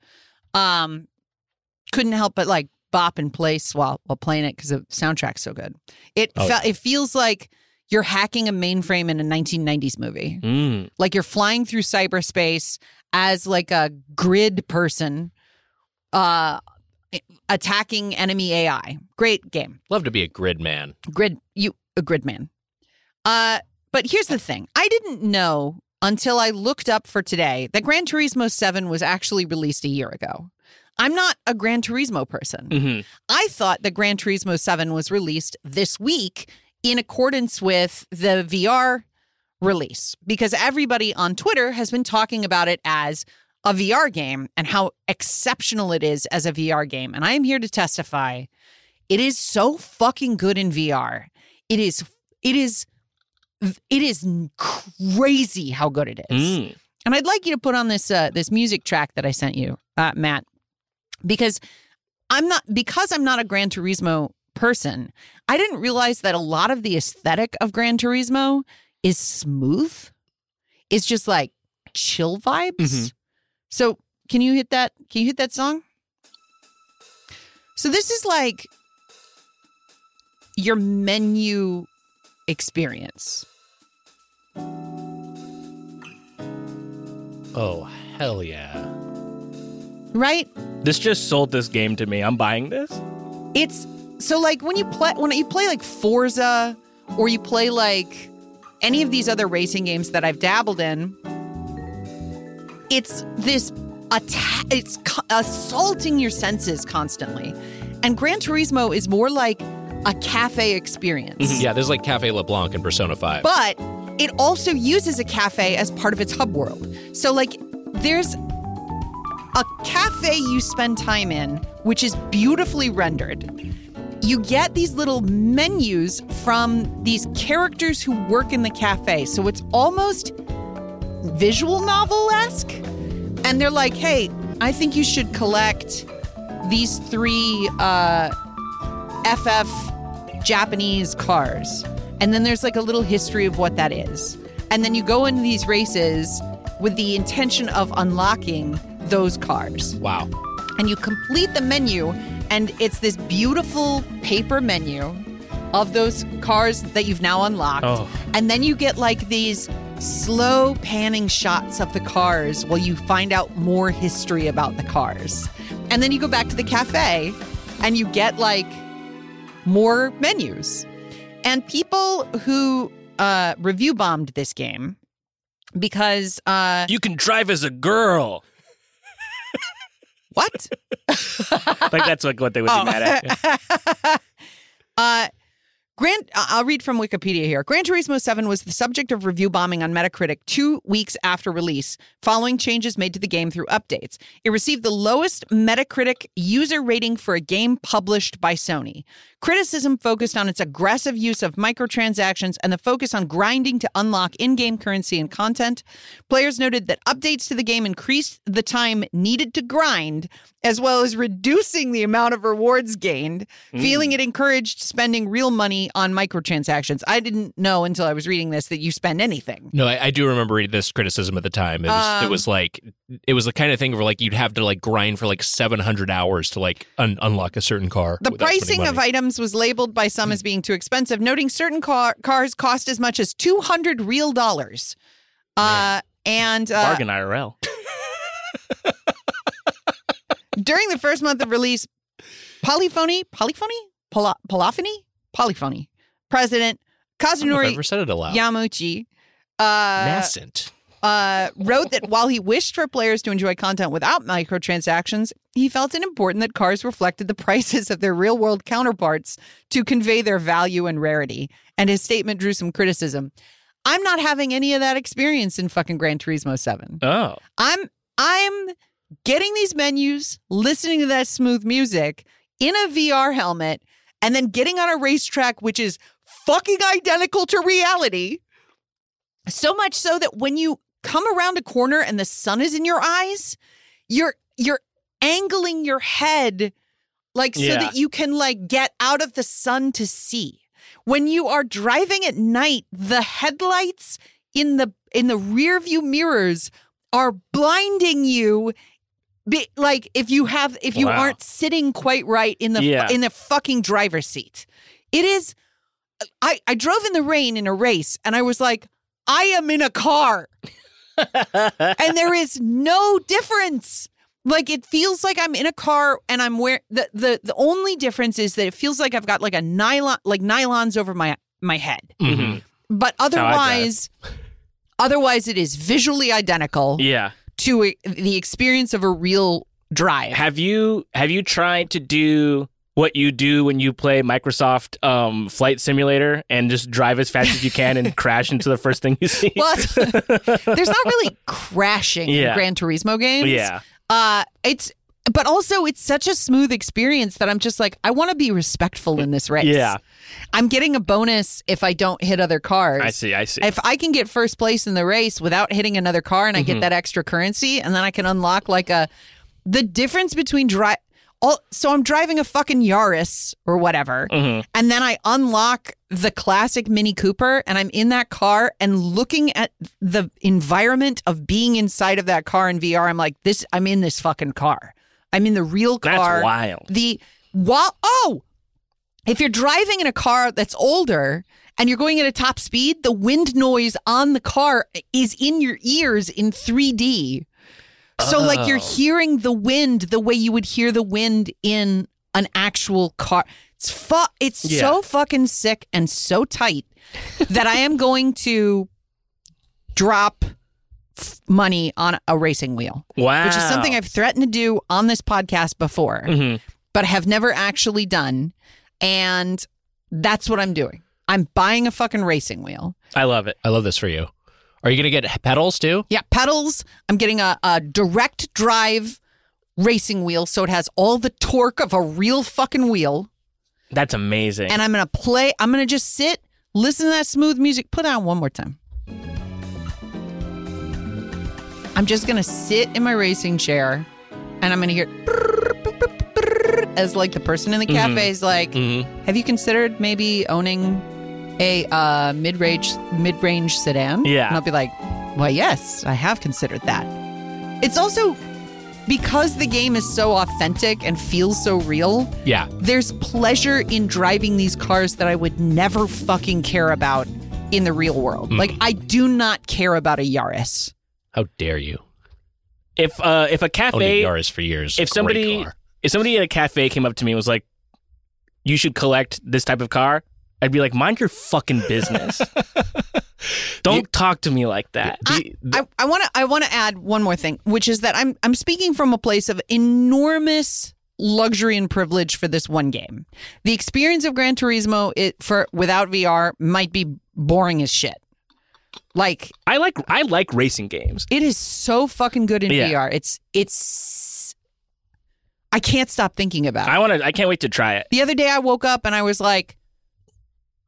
Couldn't help but like bop in place while playing it because the soundtrack's so good. It feels like you're hacking a mainframe in a 1990s movie. Mm. Like you're flying through cyberspace as like a grid person attacking enemy AI. Great game. Love to be a grid man. A grid man. But here's the thing. I didn't know until I looked up for today that Gran Turismo 7 was actually released a year ago. I'm not a Gran Turismo person. Mm-hmm. I thought that Gran Turismo 7 was released this week in accordance with the VR release, because everybody on Twitter has been talking about it as a VR game and how exceptional it is as a VR game. And I am here to testify. It is so fucking good in VR. It is crazy how good it is. Mm. And I'd like you to put on this music track that I sent you, Matt, because I'm not a Gran Turismo person, I didn't realize that a lot of the aesthetic of Gran Turismo is smooth. It's just like chill vibes. Mm-hmm. So can you hit that? Can you hit that song? So this is like your menu experience. Oh, hell yeah. Right? This just sold this game to me. I'm buying this. It's so like when you play like Forza, or you play like any of these other racing games that I've dabbled in, it's this assaulting your senses constantly. And Gran Turismo is more like a cafe experience. Mm-hmm. Yeah, there's like Cafe LeBlanc in Persona 5. But it also uses a cafe as part of its hub world. So like there's a cafe you spend time in, which is beautifully rendered. You get these little menus from these characters who work in the cafe. So it's almost visual novel-esque. And they're like, hey, I think you should collect these three FF Japanese cars. And then there's like a little history of what that is. And then you go into these races with the intention of unlocking those cars. Wow. And you complete the menu, and it's this beautiful paper menu of those cars that you've now unlocked. Oh. And then you get like these slow panning shots of the cars while you find out more history about the cars. And then you go back to the cafe and you get like more menus. And people who review bombed this game because... you can drive as a girl. What? Like that's like what they would be mad at. Yeah. I'll read from Wikipedia here. Gran Turismo 7 was the subject of review bombing on Metacritic 2 weeks after release, following changes made to the game through updates. It received the lowest Metacritic user rating for a game published by Sony. Criticism focused on its aggressive use of microtransactions and the focus on grinding to unlock in-game currency and content. Players noted that updates to the game increased the time needed to grind, as well as reducing the amount of rewards gained, feeling it encouraged spending real money on microtransactions. I didn't know until I was reading this that you spend anything. No, I do remember reading this criticism at the time. It was the kind of thing where like you'd have to like grind for like 700 hours to like unlock a certain car. The pricing of items was labeled by some as being too expensive, noting certain cars cost as much as $200. And bargain IRL. During the first month of release, Polyphony president Kazunori Yamauchi wrote that while he wished for players to enjoy content without microtransactions, he felt it important that cars reflected the prices of their real-world counterparts to convey their value and rarity. And his statement drew some criticism. I'm not having any of that experience in fucking Gran Turismo 7. Oh. I'm getting these menus, listening to that smooth music in a VR helmet, and then getting on a racetrack, which is fucking identical to reality. So much so that when you come around a corner and the sun is in your eyes, you're angling your head so that you can like get out of the sun to see. When you are driving at night, the headlights in the rear view mirrors are blinding you. If you aren't sitting quite right in the fucking driver's seat. It is. I drove in the rain in a race and I was like, I am in a car and there is no difference. Like it feels like I'm in a car and I'm wearing the only difference is that it feels like I've got like a nylons over my head. Mm-hmm. But otherwise it is visually identical. Yeah. To the experience of a real drive. Have you tried to do what you do when you play Microsoft Flight Simulator and just drive as fast as you can and crash into the first thing you see? Well, there's not really crashing in Gran Turismo games. Yeah, but also it's such a smooth experience that I'm just like, I want to be respectful in this race. Yeah, I'm getting a bonus if I don't hit other cars. I see. If I can get first place in the race without hitting another car and I get that extra currency, and then I can unlock the difference between drive. So I'm driving a fucking Yaris or whatever, and then I unlock the classic Mini Cooper, and I'm in that car and looking at the environment of being inside of that car in VR. I'm like, I'm in this fucking car. I'm in the real car. That's wild. If you're driving in a car that's older and you're going at a top speed, the wind noise on the car is in your ears in 3D. So, you're hearing the wind the way you would hear the wind in an actual car. It's so fucking sick and so tight that I am going to drop money on a racing wheel. Wow. Which is something I've threatened to do on this podcast before, but have never actually done. And that's what I'm doing. I'm buying a fucking racing wheel. I love it. I love this for you. Are you going to get pedals too? Yeah, pedals. I'm getting a direct drive racing wheel, so it has all the torque of a real fucking wheel. That's amazing. And I'm going to play. I'm going to just sit, listen to that smooth music. Put it on one more time. I'm just going to sit in my racing chair and I'm going to hear as like the person in the cafe is like, have you considered maybe owning a mid-range sedan? Yeah. And I'll be like, well, yes, I have considered that. It's also because the game is so authentic and feels so real. Yeah. There's pleasure in driving these cars that I would never fucking care about in the real world. Like, I do not care about a Yaris. How dare you? If a cafe, owned a Yaris for years. If somebody at a cafe came up to me and was like, "You should collect this type of car," I'd be like, "Mind your fucking business." Don't talk to me like that. I want to add one more thing, which is that I'm speaking from a place of enormous luxury and privilege for this one game. The experience of Gran Turismo without VR might be boring as shit. Like I like racing games. It is so fucking good in VR. It's I can't stop thinking about it. I can't wait to try it. The other day I woke up and I was like,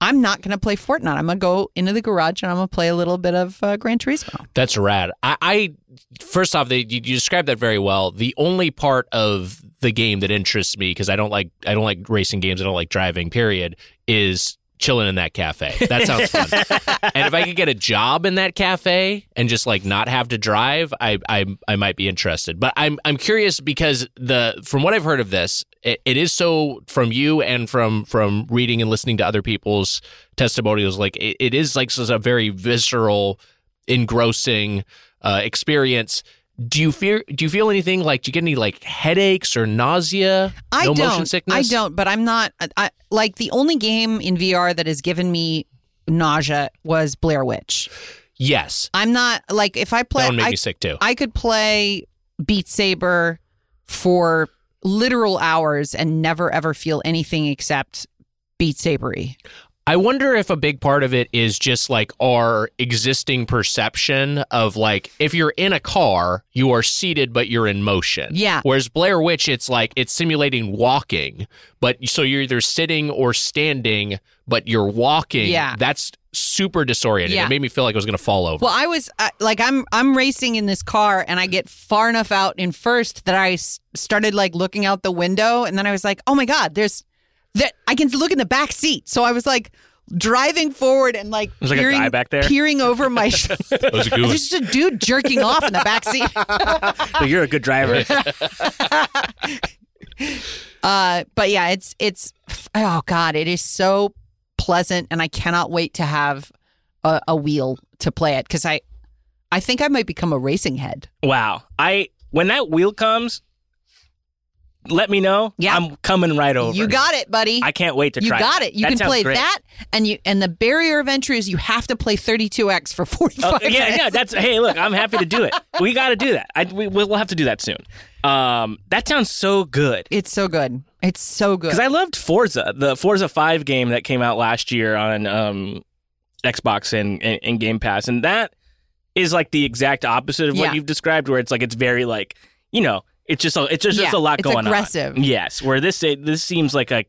I'm not going to play Fortnite. I'm going to go into the garage and I'm going to play a little bit of Gran Turismo. That's rad. First off, you described that very well. The only part of the game that interests me, because I don't like racing games, I don't like driving, period, is chilling in that cafe. That sounds fun. And if I could get a job in that cafe and just like not have to drive, I might be interested. But I'm curious because from what I've heard of this, it is so from you and from reading and listening to other people's testimonials, like it is like a very visceral, engrossing experience. Do you feel anything like? Do you get any like headaches or nausea? Motion sickness? I don't. But I'm not. I the only game in VR that has given me nausea was Blair Witch. Yes. I'm not like if I play. That would make me sick too. I could play Beat Saber for literal hours and never ever feel anything except Beat Saber-y. I wonder if a big part of it is just like our existing perception of like if you're in a car, you are seated, but you're in motion. Yeah. Whereas Blair Witch, it's like it's simulating walking, but so you're either sitting or standing, but you're walking. Yeah. That's super disorienting. Yeah. It made me feel like I was going to fall over. Well, I was I'm racing in this car and I get far enough out in first that I started like looking out the window. And then I was like, oh, my God, that I can look in the back seat. So I was like driving forward and like there's peering, like a guy back there peering over my that was a goose. Just a dude jerking off in the back seat. But you're a good driver. But yeah, it's oh God, it is so pleasant and I cannot wait to have a wheel to play it because I think I might become a racing head. Wow. When that wheel comes, let me know. Yeah. I'm coming right over. You got it, buddy. I can't wait to try it. You got it. You can play that, and the barrier of entry is you have to play 32X for 45 minutes. Yeah, that's, hey, look, I'm happy to do it. We got to do that. We'll have to do that soon. That sounds so good. It's so good. It's so good. Because I loved Forza, the Forza 5 game that came out last year on Xbox and Game Pass, and that is like the exact opposite of what you've described, where it's like it's very like, you know, It's just a lot going on. It's aggressive. Yes, where this seems like a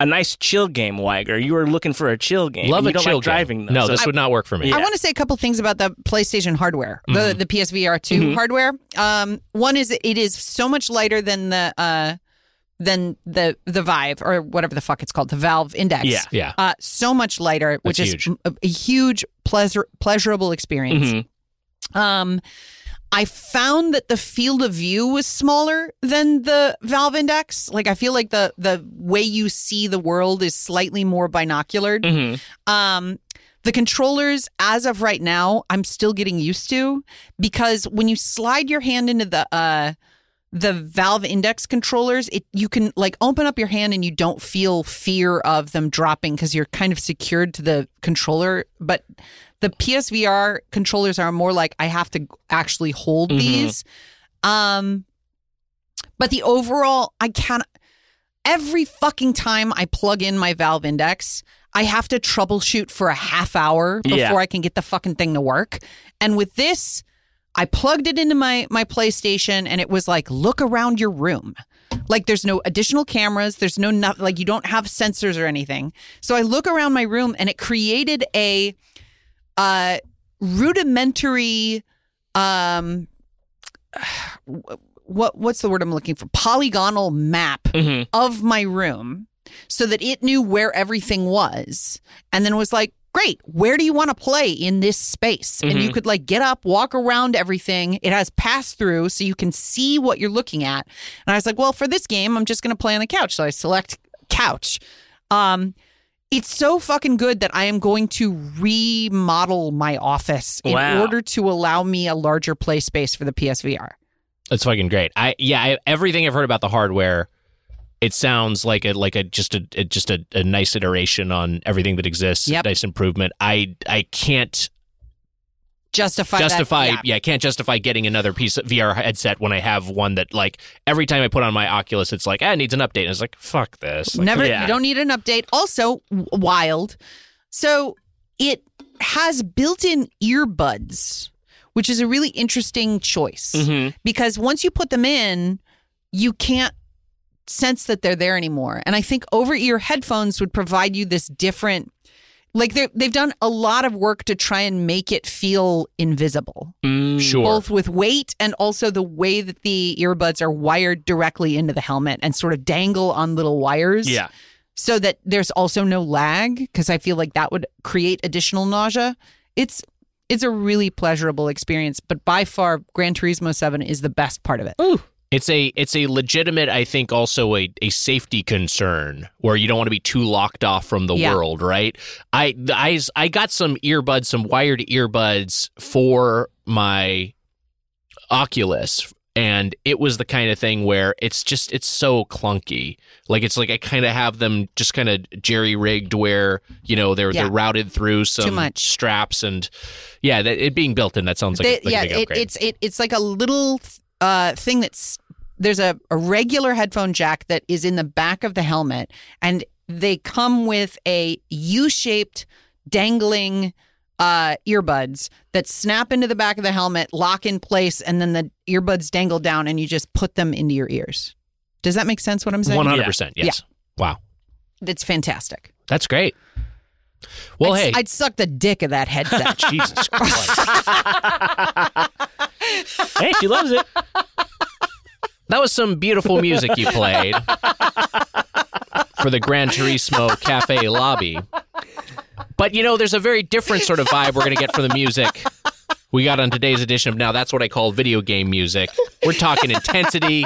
nice chill game, Weiger. You were looking for a chill game. Love a chill game. Driving, though, no, so this would not work for me. Yeah. I want to say a couple things about the PlayStation hardware, the PSVR 2 hardware. One is it is so much lighter than the Vive or whatever the fuck it's called, the Valve Index. Yeah. So much lighter, which is huge. A huge pleasurable experience. I found that the field of view was smaller than the Valve Index. Like, I feel like the way you see the world is slightly more binocular. The controllers, as of right now, I'm still getting used to because when you slide your hand into the Valve Index controllers, you can like open up your hand and you don't feel fear of them dropping because you're kind of secured to the controller. But the PSVR controllers are more like I have to actually hold these. But the overall, every fucking time I plug in my Valve Index, I have to troubleshoot for a half hour before I can get the fucking thing to work. And with this, I plugged it into my PlayStation and it was like, look around your room. Like there's no additional cameras. There's no, not, like you don't have sensors or anything. So I look around my room and it created a rudimentary, what's the word I'm looking for? Polygonal map of my room so that it knew where everything was. And then was like, great, where do you want to play in this space? And you could like get up, walk around everything. It has pass through so you can see what you're looking at. And I was like, well, for this game, I'm just going to play on the couch. So I select couch. It's so fucking good that I am going to remodel my office in order to allow me a larger play space for the PSVR. That's fucking great. Everything I've heard about the hardware, it sounds like a nice iteration on everything that exists. Yep. Nice improvement. I can't justify. Yeah. I can't justify getting another piece of VR headset when I have one that, like, every time I put on my Oculus, it's like, it needs an update. And it's like, fuck this. Like, You don't need an update. Also, wild. So it has built-in earbuds, which is a really interesting choice because once you put them in, you can't sense that they're there anymore. And I think over-ear headphones would provide you this different, like they've done a lot of work to try and make it feel invisible, both with weight and also the way that the earbuds are wired directly into the helmet and sort of dangle on little wires. Yeah. So that there's also no lag, because I feel like that would create additional nausea. It's a really pleasurable experience, but by far, Gran Turismo 7 is the best part of it. Ooh. It's a legitimate, I think, also a safety concern where you don't want to be too locked off from the world, right? I got some earbuds, some wired earbuds for my Oculus, and it was the kind of thing where it's so clunky. Like, it's like I kind of have them just kind of jerry-rigged where, you know, they're routed through some straps, and it being built in, that sounds like a big upgrade. It's like a little thing that's, there's a regular headphone jack that is in the back of the helmet, and they come with a U-shaped dangling earbuds that snap into the back of the helmet, lock in place, and then the earbuds dangle down and you just put them into your ears. Does that make sense what I'm saying? 100%, yes. Yeah. Wow. That's fantastic. That's great. Well, hey. I'd suck the dick of that headset. Jesus Christ. Hey, she loves it. That was some beautiful music you played for the Gran Turismo Cafe lobby. But, you know, there's a very different sort of vibe we're going to get from the music we got on today's edition of Now That's What I Call Video Game Music. We're talking intensity,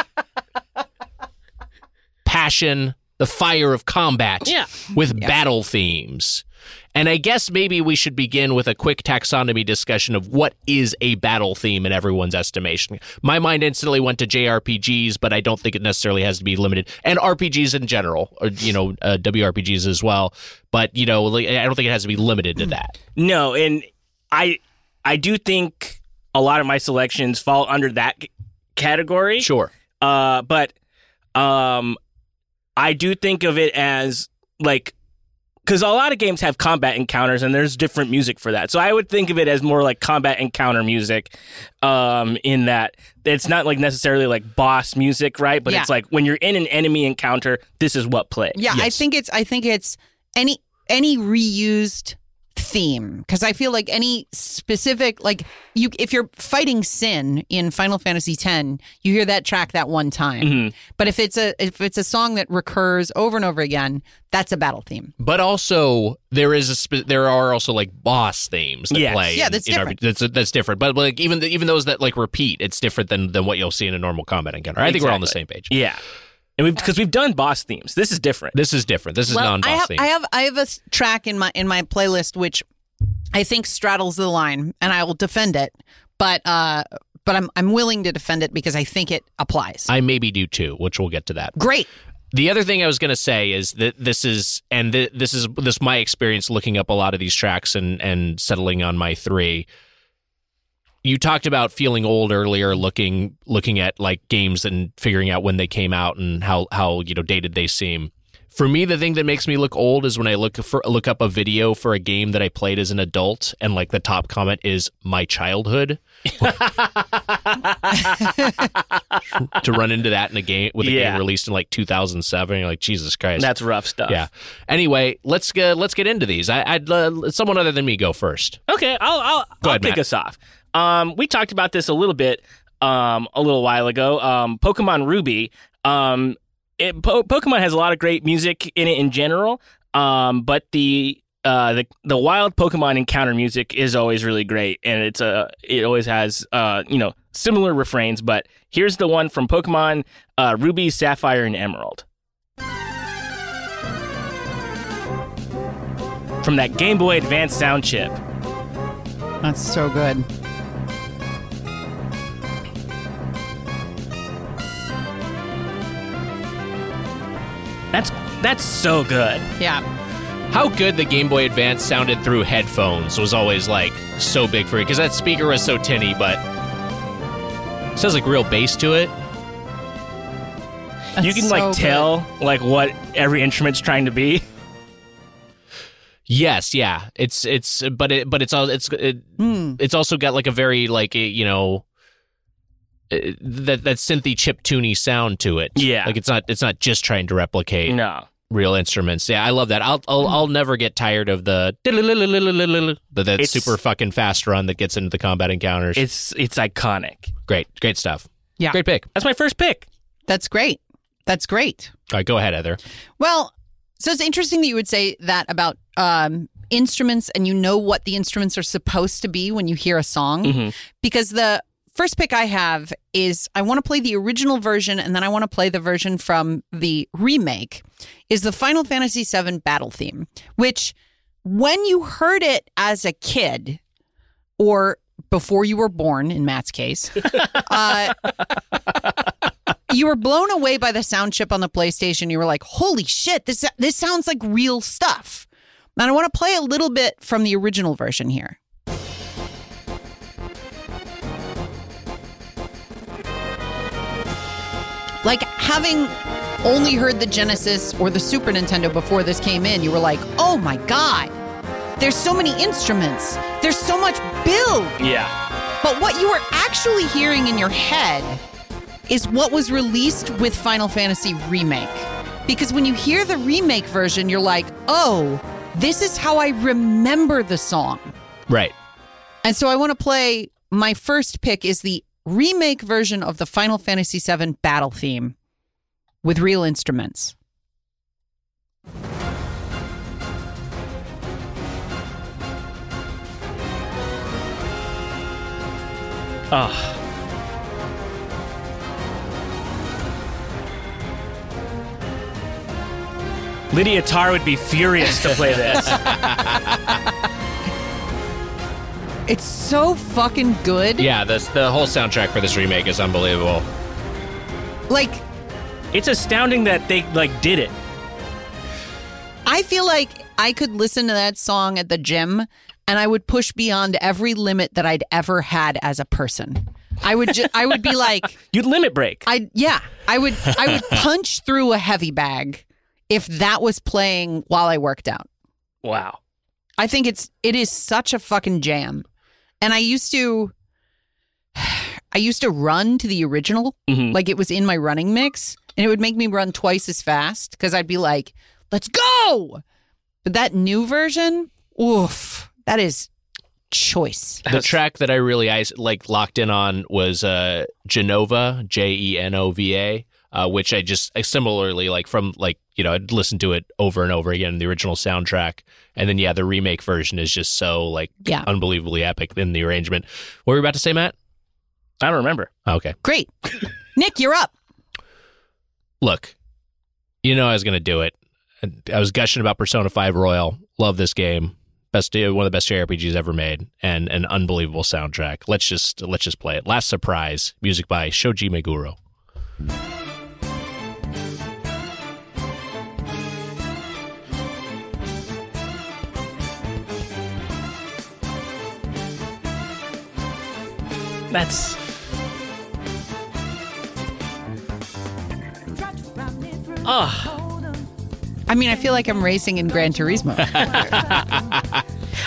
passion, the fire of combat with battle themes. And I guess maybe we should begin with a quick taxonomy discussion of what is a battle theme in everyone's estimation. My mind instantly went to JRPGs, but I don't think it necessarily has to be limited. And RPGs in general, or, you know, WRPGs as well. But, you know, I don't think it has to be limited to that. No, and I do think a lot of my selections fall under that category. Sure. But I do think of it as, like, because a lot of games have combat encounters, and there's different music for that. So I would think of it as more like combat encounter music, in that it's not like necessarily like boss music, right? But it's like when you're in an enemy encounter, this is what plays. Yeah, yes. I think it's any reused theme, because I feel like any specific, like, you, if you're fighting Sin in Final Fantasy X, you hear that track that one time. But if it's a song that recurs over and over again, that's a battle theme. But also there are also like boss themes that play. Yeah, that's different. That's different. But like even those that like repeat, it's different than what you'll see in a normal combat encounter. I think we're all on the same page. Yeah. Because we've done boss themes, this is different. This is non-boss theme. I have a track in my playlist which I think straddles the line, and I will defend it. But I'm willing to defend it because I think it applies. I maybe do too, which we'll get to that. Great. The other thing I was going to say is that this is my experience looking up a lot of these tracks and settling on my three. You talked about feeling old earlier, looking at like games and figuring out when they came out and how, you know, dated they seem. For me, the thing that makes me look old is when I look up a video for a game that I played as an adult, and like the top comment is my childhood. To run into that in a game with a game released in like 2007, you're like, Jesus Christ, that's rough stuff. Yeah. Anyway, let's get into these. I'd someone other than me go first. Okay, I'll kick us off. We talked about this a little bit a little while ago. Pokemon Ruby. Pokemon has a lot of great music in it in general, but the wild Pokemon encounter music is always really great, and it always has similar refrains. But here's the one from Pokemon Ruby, Sapphire, and Emerald from that Game Boy Advance sound chip. That's so good. That's so good. Yeah. How good the Game Boy Advance sounded through headphones was always, like, so big for you. Because that speaker was so tinny, but it sounds like real bass to it. That's you can, so like, tell, good. Like, what every instrument's trying to be. Yes, yeah. It's also got, like, a very, like, that synthy chiptune-y sound to it. Yeah. Like, it's not just trying to replicate real instruments. Yeah, I love that. I'll never get tired of that super fucking fast run that gets into the combat encounters. It's iconic. Great stuff. Yeah. Great pick. That's my first pick. That's great. All right, go ahead, Heather. Well, so it's interesting that you would say that about instruments, and you know what the instruments are supposed to be when you hear a song, because the first pick I have is I want to play the original version, and then I want to play the version from the remake, is the Final Fantasy VII battle theme, which when you heard it as a kid or before you were born, in Matt's case, you were blown away by the sound chip on the PlayStation. You were like, holy shit, this sounds like real stuff. And I want to play a little bit from the original version here. Like, having only heard the Genesis or the Super Nintendo before this came in, you were like, oh my God, there's so many instruments. There's so much build. Yeah. But what you were actually hearing in your head is what was released with Final Fantasy Remake. Because when you hear the remake version, you're like, oh, this is how I remember the song. Right. And so I want to play, my first pick is the remake version of the Final Fantasy VII battle theme with real instruments. Ah. Lydia Tarr would be furious to play this. It's so fucking good. Yeah, the whole soundtrack for this remake is unbelievable. Like, it's astounding that they, like, did it. I feel like I could listen to that song at the gym, and I would push beyond every limit that I'd ever had as a person. I would be like, you'd limit break. I would punch through a heavy bag if that was playing while I worked out. Wow. I think it is such a fucking jam. And I used to run to the original, like it was in my running mix, and it would make me run twice as fast because I'd be like, let's go. But that new version, oof, that is choice. The track that I really locked in on was Genova, Jenova, which I just similarly, like, from, like, I'd listen to it over and over again in the original soundtrack. And then, the remake version is just so, like, unbelievably epic in the arrangement. What were you about to say, Matt? I don't remember. Oh, okay. Great. Nick, you're up. Look, I was going to do it. I was gushing about Persona 5 Royal. Love this game. One of the best JRPGs ever made, and an unbelievable soundtrack. Let's just play it. Last Surprise, music by Shoji Meguro. That's... Oh. I mean, I feel like I'm racing in Gran Turismo.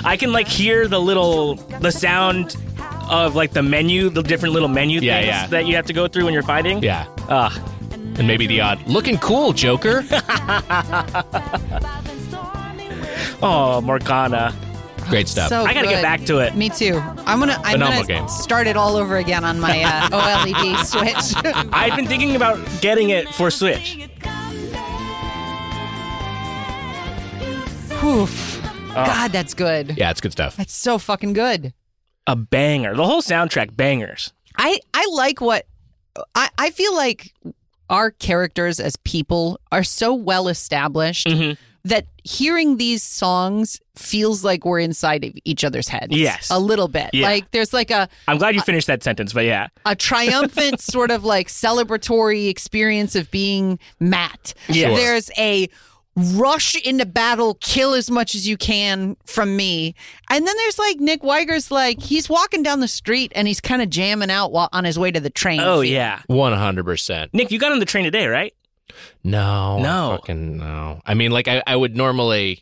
I can, like, hear the sound of, like, the menu, the different little menu things that you have to go through when you're fighting. Yeah. And maybe the odd, looking cool, Joker. Oh, Morgana. Great stuff. So I got to get back to it. Me too. I'm gonna start it all over again on my OLED Switch. I've been thinking about getting it for Switch. Oof. Oh. God, that's good. Yeah, it's good stuff. That's so fucking good. A banger. The whole soundtrack, bangers. I like what... I feel like our characters as people are so well established... Mm-hmm. that hearing these songs feels like we're inside of each other's heads. Yes. A little bit. Yeah. Like there's like a... I'm glad you finished that sentence, but yeah. A triumphant sort of like celebratory experience of being Matt. Yes. There's a rush into battle, kill as much as you can from me. And then there's like Nick Weiger's like, he's walking down the street and he's kind of jamming out while on his way to the train. Oh, yeah. 100%. Nick, you got on the train today, right? No. Fucking no. I mean, like, I would normally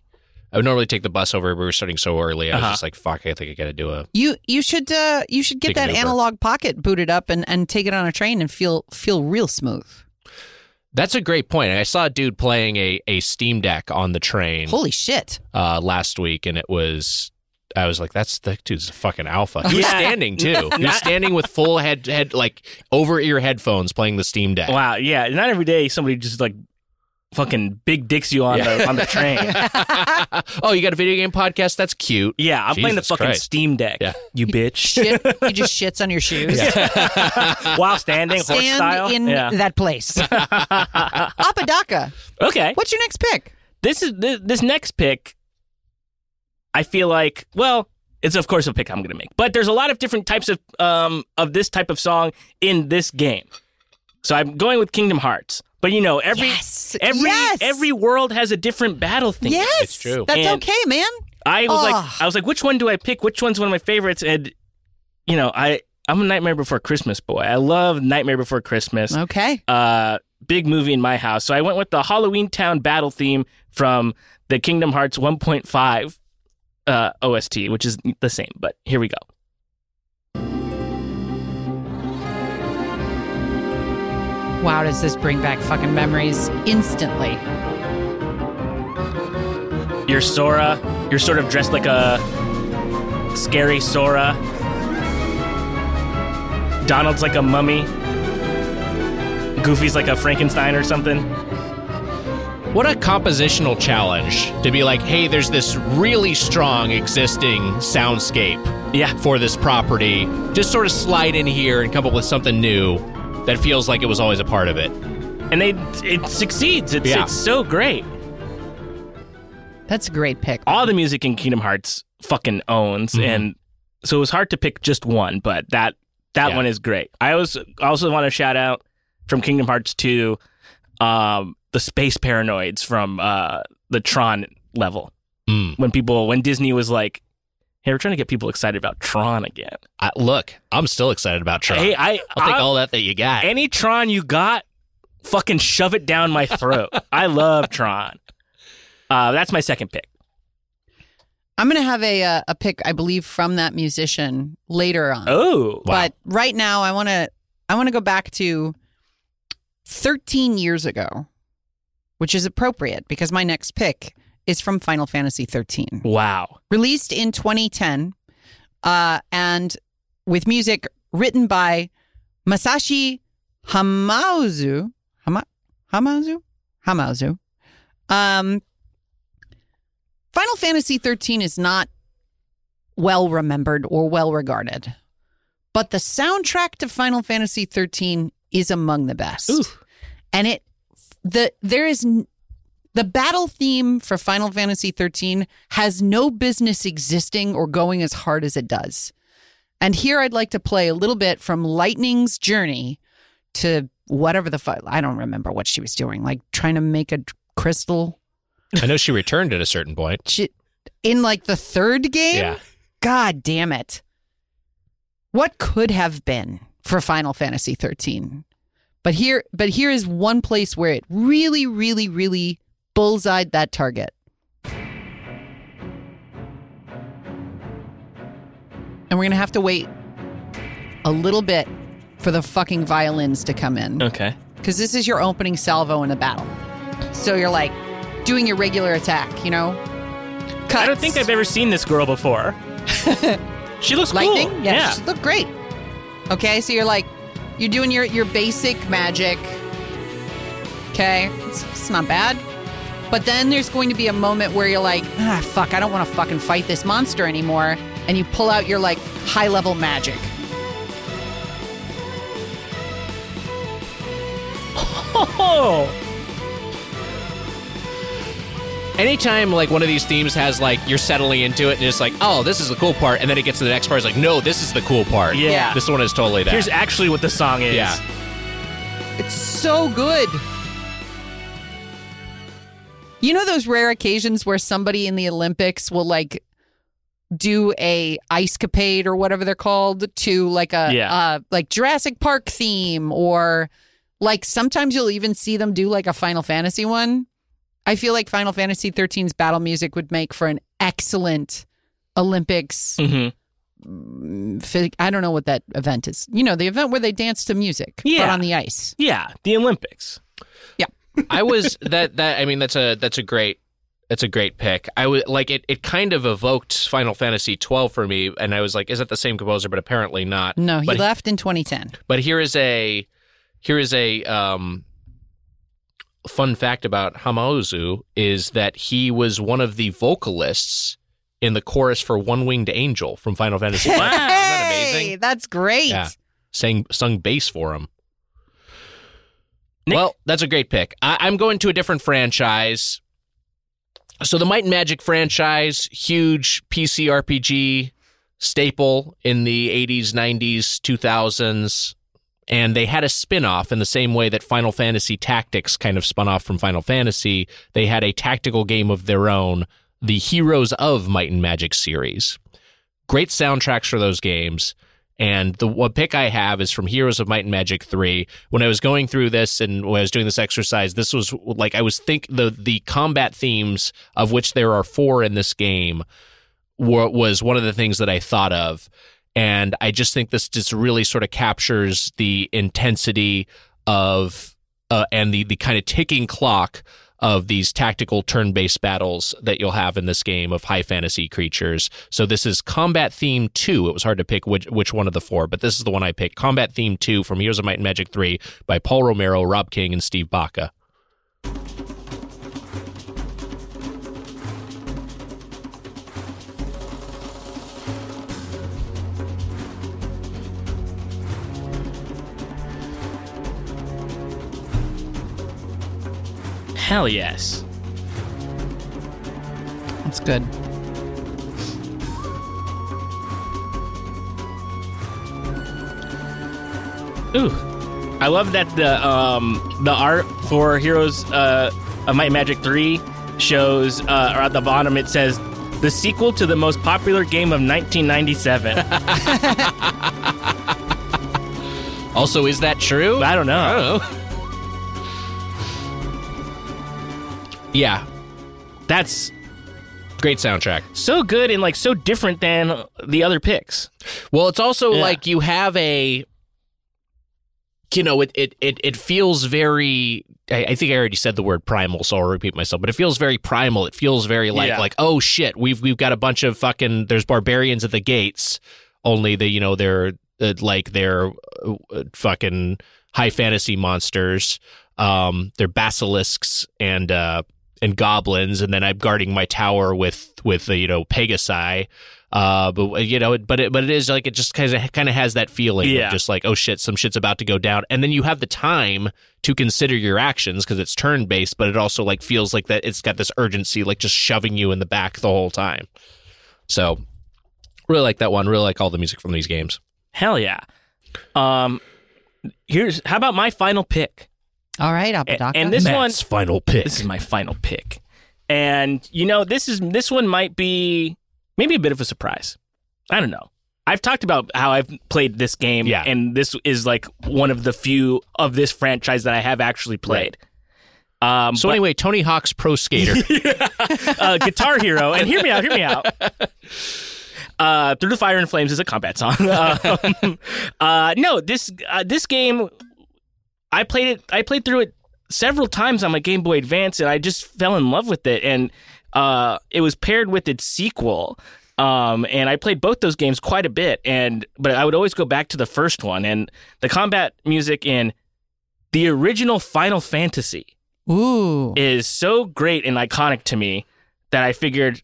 take the bus over, but we were starting so early. I was just like, fuck, I think I gotta do a... You should get that analog pocket booted up and take it on a train and feel real smooth. That's a great point. I saw a dude playing a Steam Deck on the train. Holy shit. Last week, and it was... I was like, that dude's a fucking alpha. He was standing, too. He was standing with full head like, over-ear headphones playing the Steam Deck. Wow, yeah. Not every day somebody just, like, fucking big dicks you on the train. Oh, you got a video game podcast? That's cute. Yeah, I'm playing the fucking Christ. Steam Deck, you bitch. Shit, he just shits on your shoes. Yeah. While standing, horse style. Stand in that place. Apodaca. Okay. What's your next pick? This next pick... I feel like, well, it's of course a pick I'm going to make. But there's a lot of different types of this type of song in this game. So I'm going with Kingdom Hearts. But you know, every world has a different battle theme. Yes, it's true. That's and okay, man. I was like, which one do I pick? Which one's one of my favorites? And you know, I'm a Nightmare Before Christmas boy. I love Nightmare Before Christmas. Okay. Big movie in my house. So I went with the Halloween Town battle theme from the Kingdom Hearts 1.5. OST, which is the same, but here we go. Wow, does this bring back fucking memories instantly? You're Sora. You're sort of dressed like a scary Sora. Donald's like a mummy. Goofy's like a Frankenstein or something. What a compositional challenge to be like, hey, there's this really strong existing soundscape for this property. Just sort of slide in here and come up with something new that feels like it was always a part of it. And it succeeds. It's so great. That's a great pick. All the music in Kingdom Hearts fucking owns. Mm-hmm. And so it was hard to pick just one, but that one is great. I also want to shout out from Kingdom Hearts 2, the space paranoids from the Tron level. Mm. When Disney was like, hey, we're trying to get people excited about Tron again. Look, I'm still excited about Tron. Hey, I'll take all that you got. Any Tron you got, fucking shove it down my throat. I love Tron. That's my second pick. I'm going to have a pick, I believe, from that musician later on. Oh, but wow. Right now, I want to go back to 13 years ago. Which is appropriate because my next pick is from Final Fantasy XIII. Wow. Released in 2010 and with music written by Masashi Hamauzu. Hamauzu. Final Fantasy XIII is not well remembered or well regarded, but the soundtrack to Final Fantasy XIII is among the best. Ooh. And the battle theme for Final Fantasy XIII has no business existing or going as hard as it does. And here I'd like to play a little bit from Lightning's Journey to whatever the fuck. I don't remember what she was doing, like trying to make a crystal. I know she returned at a certain point. In like the third game? Yeah. God damn it. What could have been for Final Fantasy XIII? But here is one place where it really, really, really bullseyed that target. And we're going to have to wait a little bit for the fucking violins to come in. Okay. Because this is your opening salvo in a battle. So you're like doing your regular attack, you know? Cuts. I don't think I've ever seen this girl before. She looks lightning? Cool. Yeah. She looked great. Okay, so you're like, you're doing your basic magic. Okay, it's not bad. But then there's going to be a moment where you're like, ah, fuck, I don't want to fucking fight this monster anymore. And you pull out your, like, high-level magic. Oh! Anytime, like, one of these themes has, like, you're settling into it and it's like, oh, this is the cool part, and then it gets to the next part, it's like, no, this is the cool part. Yeah. This one is totally that. Here's actually what the song is. Yeah. It's so good. You know those rare occasions where somebody in the Olympics will, like, do a ice capade or whatever they're called to like a like Jurassic Park theme, or like sometimes you'll even see them do like a Final Fantasy one. I feel like Final Fantasy XIII's battle music would make for an excellent Olympics. Mm-hmm. I don't know what that event is. You know, the event where they dance to music, yeah, but on the ice. Yeah, the Olympics. Yeah, I was that. I mean, that's a great pick. I was like, it kind of evoked Final Fantasy XII for me, and I was like, is that the same composer? But apparently not. No, he left in 2010. But here is a fun fact about Hamaozu is that he was one of the vocalists in the chorus for One Winged Angel from Final Fantasy XIII. Wow, isn't that amazing? That's great. Yeah, sung bass for him. Nick? Well, that's a great pick. I'm going to a different franchise. So the Might and Magic franchise, huge PC RPG staple in the 80s, 90s, 2000s, and they had a spin-off in the same way that Final Fantasy Tactics kind of spun off from Final Fantasy. They had a tactical game of their own, the Heroes of Might and Magic series. Great soundtracks for those games. And the one pick I have is from Heroes of Might and Magic 3. When I was going through this and when I was doing this exercise, this was like I was thinking the combat themes, of which there are 4 in this game, was one of the things that I thought of. And I just think this just really sort of captures the intensity of and the kind of ticking clock of these tactical turn-based battles that you'll have in this game of high fantasy creatures. So this is Combat Theme 2. It was hard to pick which one of the 4, but this is the one I picked. Combat Theme 2 from Heroes of Might and Magic 3 by Paul Romero, Rob King, and Steve Baca. Hell yes. That's good. Ooh. I love that the art for Heroes of Might and Magic 3 shows, or at the bottom it says, the sequel to the most popular game of 1997. Also, is that true? I don't know. I don't know. Yeah, that's great soundtrack. So good and like so different than the other picks. Well, it's also like you have a, you know, it feels very. I think I already said the word primal, so I'll repeat myself. But it feels very primal. It feels very like oh shit, we've got a bunch of fucking. There's barbarians at the gates. Only they're fucking high fantasy monsters. They're basilisks and goblins, and then I'm guarding my tower with Pegasi, but it is like it just kind of has that feeling of just like, oh shit, some shit's about to go down, and then you have the time to consider your actions because it's turn based, but it also like feels like that it's got this urgency, like just shoving you in the back the whole time. So really like that one. Really like all the music from these games. Hell yeah. How about my final pick? All right, Apodaca. And this Matt's final pick. This is my final pick, and you know this one might be maybe a bit of a surprise. I don't know. I've talked about how I've played this game, and this is like one of the few of this franchise that I have actually played. Right. Anyway, Tony Hawk's Pro Skater. Guitar Hero. And hear me out, hear me out. Through the Fire and Flames is a combat song. This game, I played through it several times on my Game Boy Advance, and I just fell in love with it. And it was paired with its sequel. And I played both those games quite a bit, but I would always go back to the first one. And the combat music in the original Final Fantasy is so great and iconic to me that I figured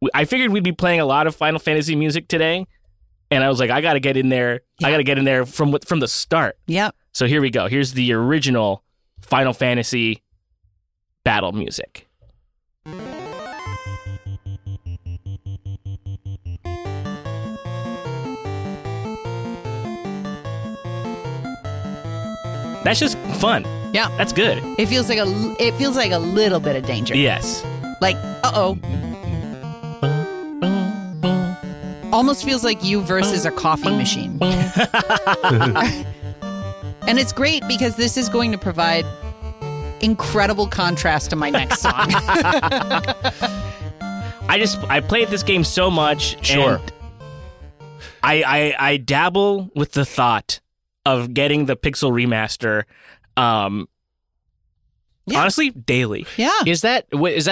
we'd be playing a lot of Final Fantasy music today, and I was like, I got to get in there. Yeah. I got to get in there from the start. Yep. So here we go. Here's the original Final Fantasy battle music. That's just fun. Yeah. That's good. It feels like a little bit of danger. Yes. Like, uh-oh. Almost feels like you versus a coffee machine. And it's great because this is going to provide incredible contrast to my next song. I played this game so much. Sure. And I dabble with the thought of getting the Pixel remaster. Honestly, daily. Yeah. Is that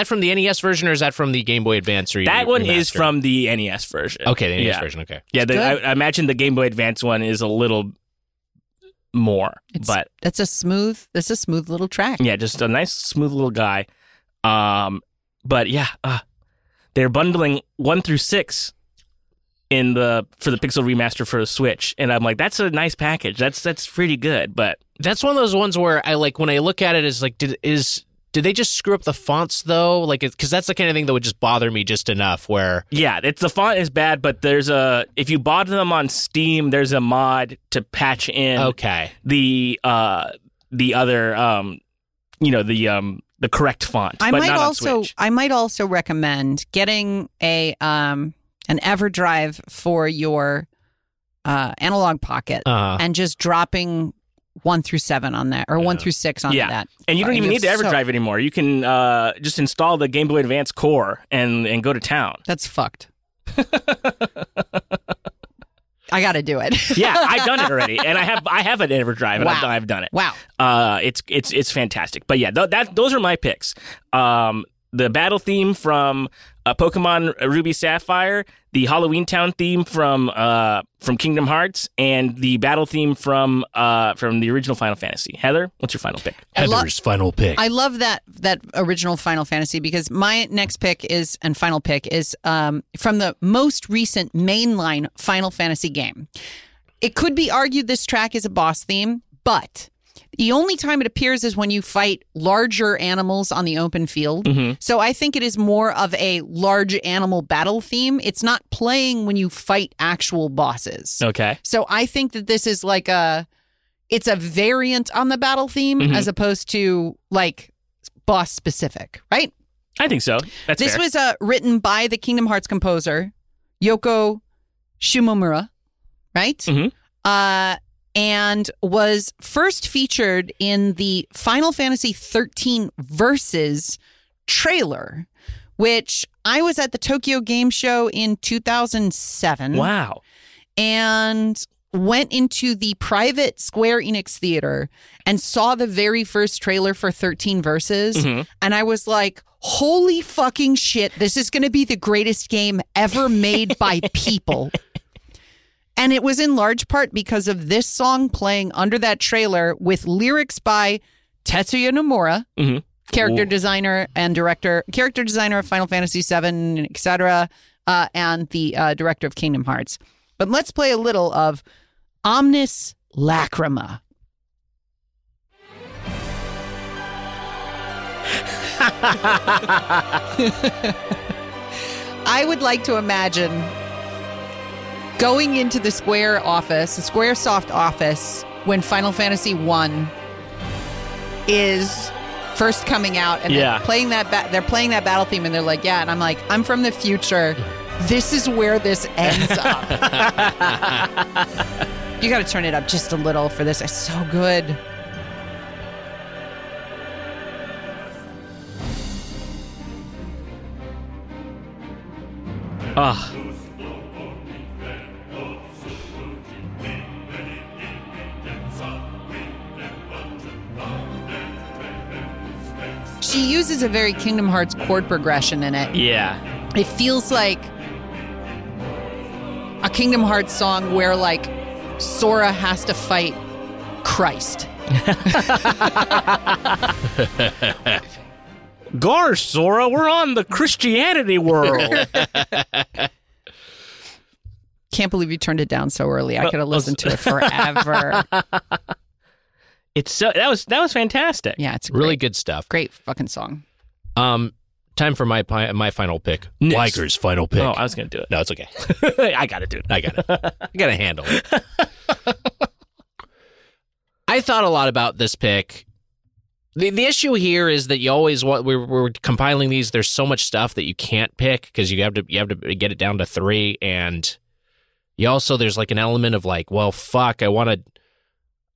from the NES version or is that from the Game Boy Advance remaster? That one is from the NES version. Okay, the NES version. Okay. Yeah, I imagine the Game Boy Advance one is a little more, but that's a smooth little track. Yeah, just a nice smooth little guy. They're bundling 1 through 6 for the Pixel remaster for a Switch, and I'm like, that's a nice package. That's pretty good, but that's one of those ones where I like when I look at it is like, did they just screw up the fonts though? Like, because that's the kind of thing that would just bother me just enough. Where it's the font is bad, but if you bought them on Steam, there's a mod to patch in the other the correct font. I might also recommend getting a an EverDrive for your analog pocket and just dropping 1 through 7 on that, or 1 through 6 on that. And you don't even need the EverDrive anymore. You can just install the Game Boy Advance core and go to town. That's fucked. I got to do it. Yeah, I've done it already, and I have an EverDrive, and I've done it. Wow, it's fantastic. But yeah, those are my picks. The battle theme from Pokemon Ruby Sapphire, the Halloween Town theme from Kingdom Hearts, and the battle theme from the original Final Fantasy. Heather, what's your final pick? Final pick. I love that original Final Fantasy, because my next pick is from the most recent mainline Final Fantasy game. It could be argued this track is a boss theme, but the only time it appears is when you fight larger animals on the open field. Mm-hmm. So I think it is more of a large animal battle theme. It's not playing when you fight actual bosses. Okay. So I think that this is like it's a variant on the battle theme, mm-hmm, as opposed to like boss specific, right? I think so. This was written by the Kingdom Hearts composer, Yoko Shimomura, right? Mm-hmm. And was first featured in the Final Fantasy XIII Versus trailer, which I was at the Tokyo Game Show in 2007. Wow. And went into the private Square Enix theater and saw the very first trailer for 13 Versus. Mm-hmm. And I was like, holy fucking shit, this is going to be the greatest game ever made by people. And it was in large part because of this song playing under that trailer with lyrics by Tetsuya Nomura, mm-hmm, character designer of Final Fantasy VII, etc., and the director of Kingdom Hearts. But let's play a little of Omnis Lacrima. I would like to imagine going into the Square office, the Squaresoft office, when Final Fantasy I is first coming out, and they're playing that battle theme, and they're like, yeah, and I'm like, I'm from the future. This is where this ends up. You got to turn it up just a little for this. It's so good. Ah. She uses a very Kingdom Hearts chord progression in it. Yeah. It feels like a Kingdom Hearts song where, like, Sora has to fight Christ. Garsh, Sora, we're on the Christianity world. Can't believe you turned it down so early. I could have listened to it forever. It's so that was fantastic. Yeah, it's really good stuff. Great fucking song. Time for my final pick. Weiger's final pick. Oh, I was gonna do it. No, it's okay. I gotta do it. I gotta handle it. I thought a lot about this pick. The issue here is that you always want, we're compiling these. There's so much stuff that you can't pick because you have to get it down to three, and you also there's like an element of like, well, fuck, I want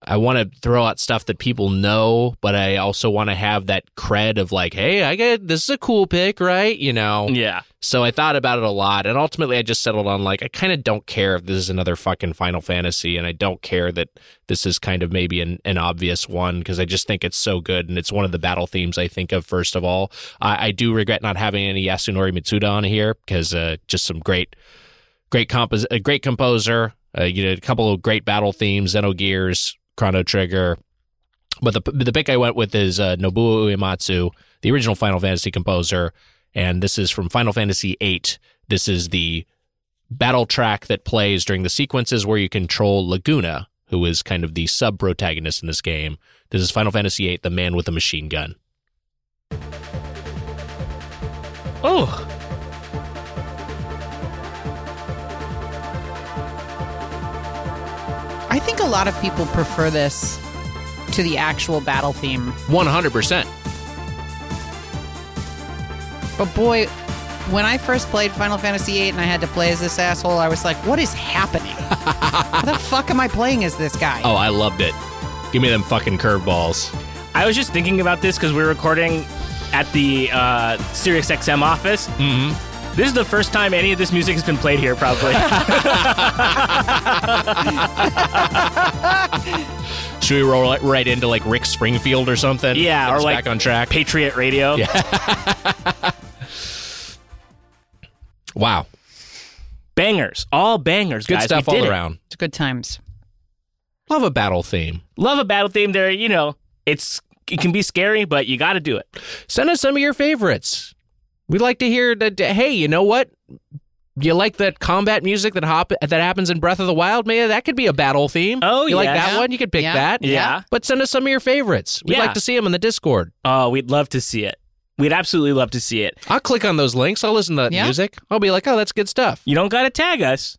to throw out stuff that people know, but I also want to have that cred of like, hey, I get this is a cool pick, right? You know? Yeah. So I thought about it a lot, and ultimately I just settled on like, I kind of don't care if this is another fucking Final Fantasy, and I don't care that this is kind of maybe an obvious one because I just think it's so good, and it's one of the battle themes I think of first of all. I do regret not having any Yasunori Mitsuda on here because just some great composer, you know, a couple of great battle themes, Xenogears, Chrono Trigger, but the pick I went with is Nobuo Uematsu, the original Final Fantasy composer, and this is from Final Fantasy VIII. This is the battle track that plays during the sequences where you control Laguna, who is kind of the sub-protagonist in this game. This is Final Fantasy VIII, The Man with the Machine Gun. Oh! I think a lot of people prefer this to the actual battle theme. 100%. But boy, when I first played Final Fantasy VIII and I had to play as this asshole, I was like, what is happening? What the fuck am I playing as this guy? Oh, I loved it. Give me them fucking curveballs. I was just thinking about this because we were recording at the SiriusXM office. Mm-hmm. This is the first time any of this music has been played here, probably. Should we roll it right into, like, Rick Springfield or something? Yeah, or, like, back on track. Patriot Radio. Yeah. Wow. Bangers. All bangers, guys. Good stuff all around. It's good times. Love a battle theme. There, you know, it can be scary, but you got to do it. Send us some of your favorites. We'd like to hear that. Hey, you know what? You like that combat music that happens in Breath of the Wild? Maybe that could be a battle theme. Oh, you like that one? You could pick that. Yeah. But send us some of your favorites. We'd like to see them in the Discord. Oh, we'd love to see it. We'd absolutely love to see it. I'll click on those links. I'll listen to that music. I'll be like, oh, that's good stuff. You don't got to tag us.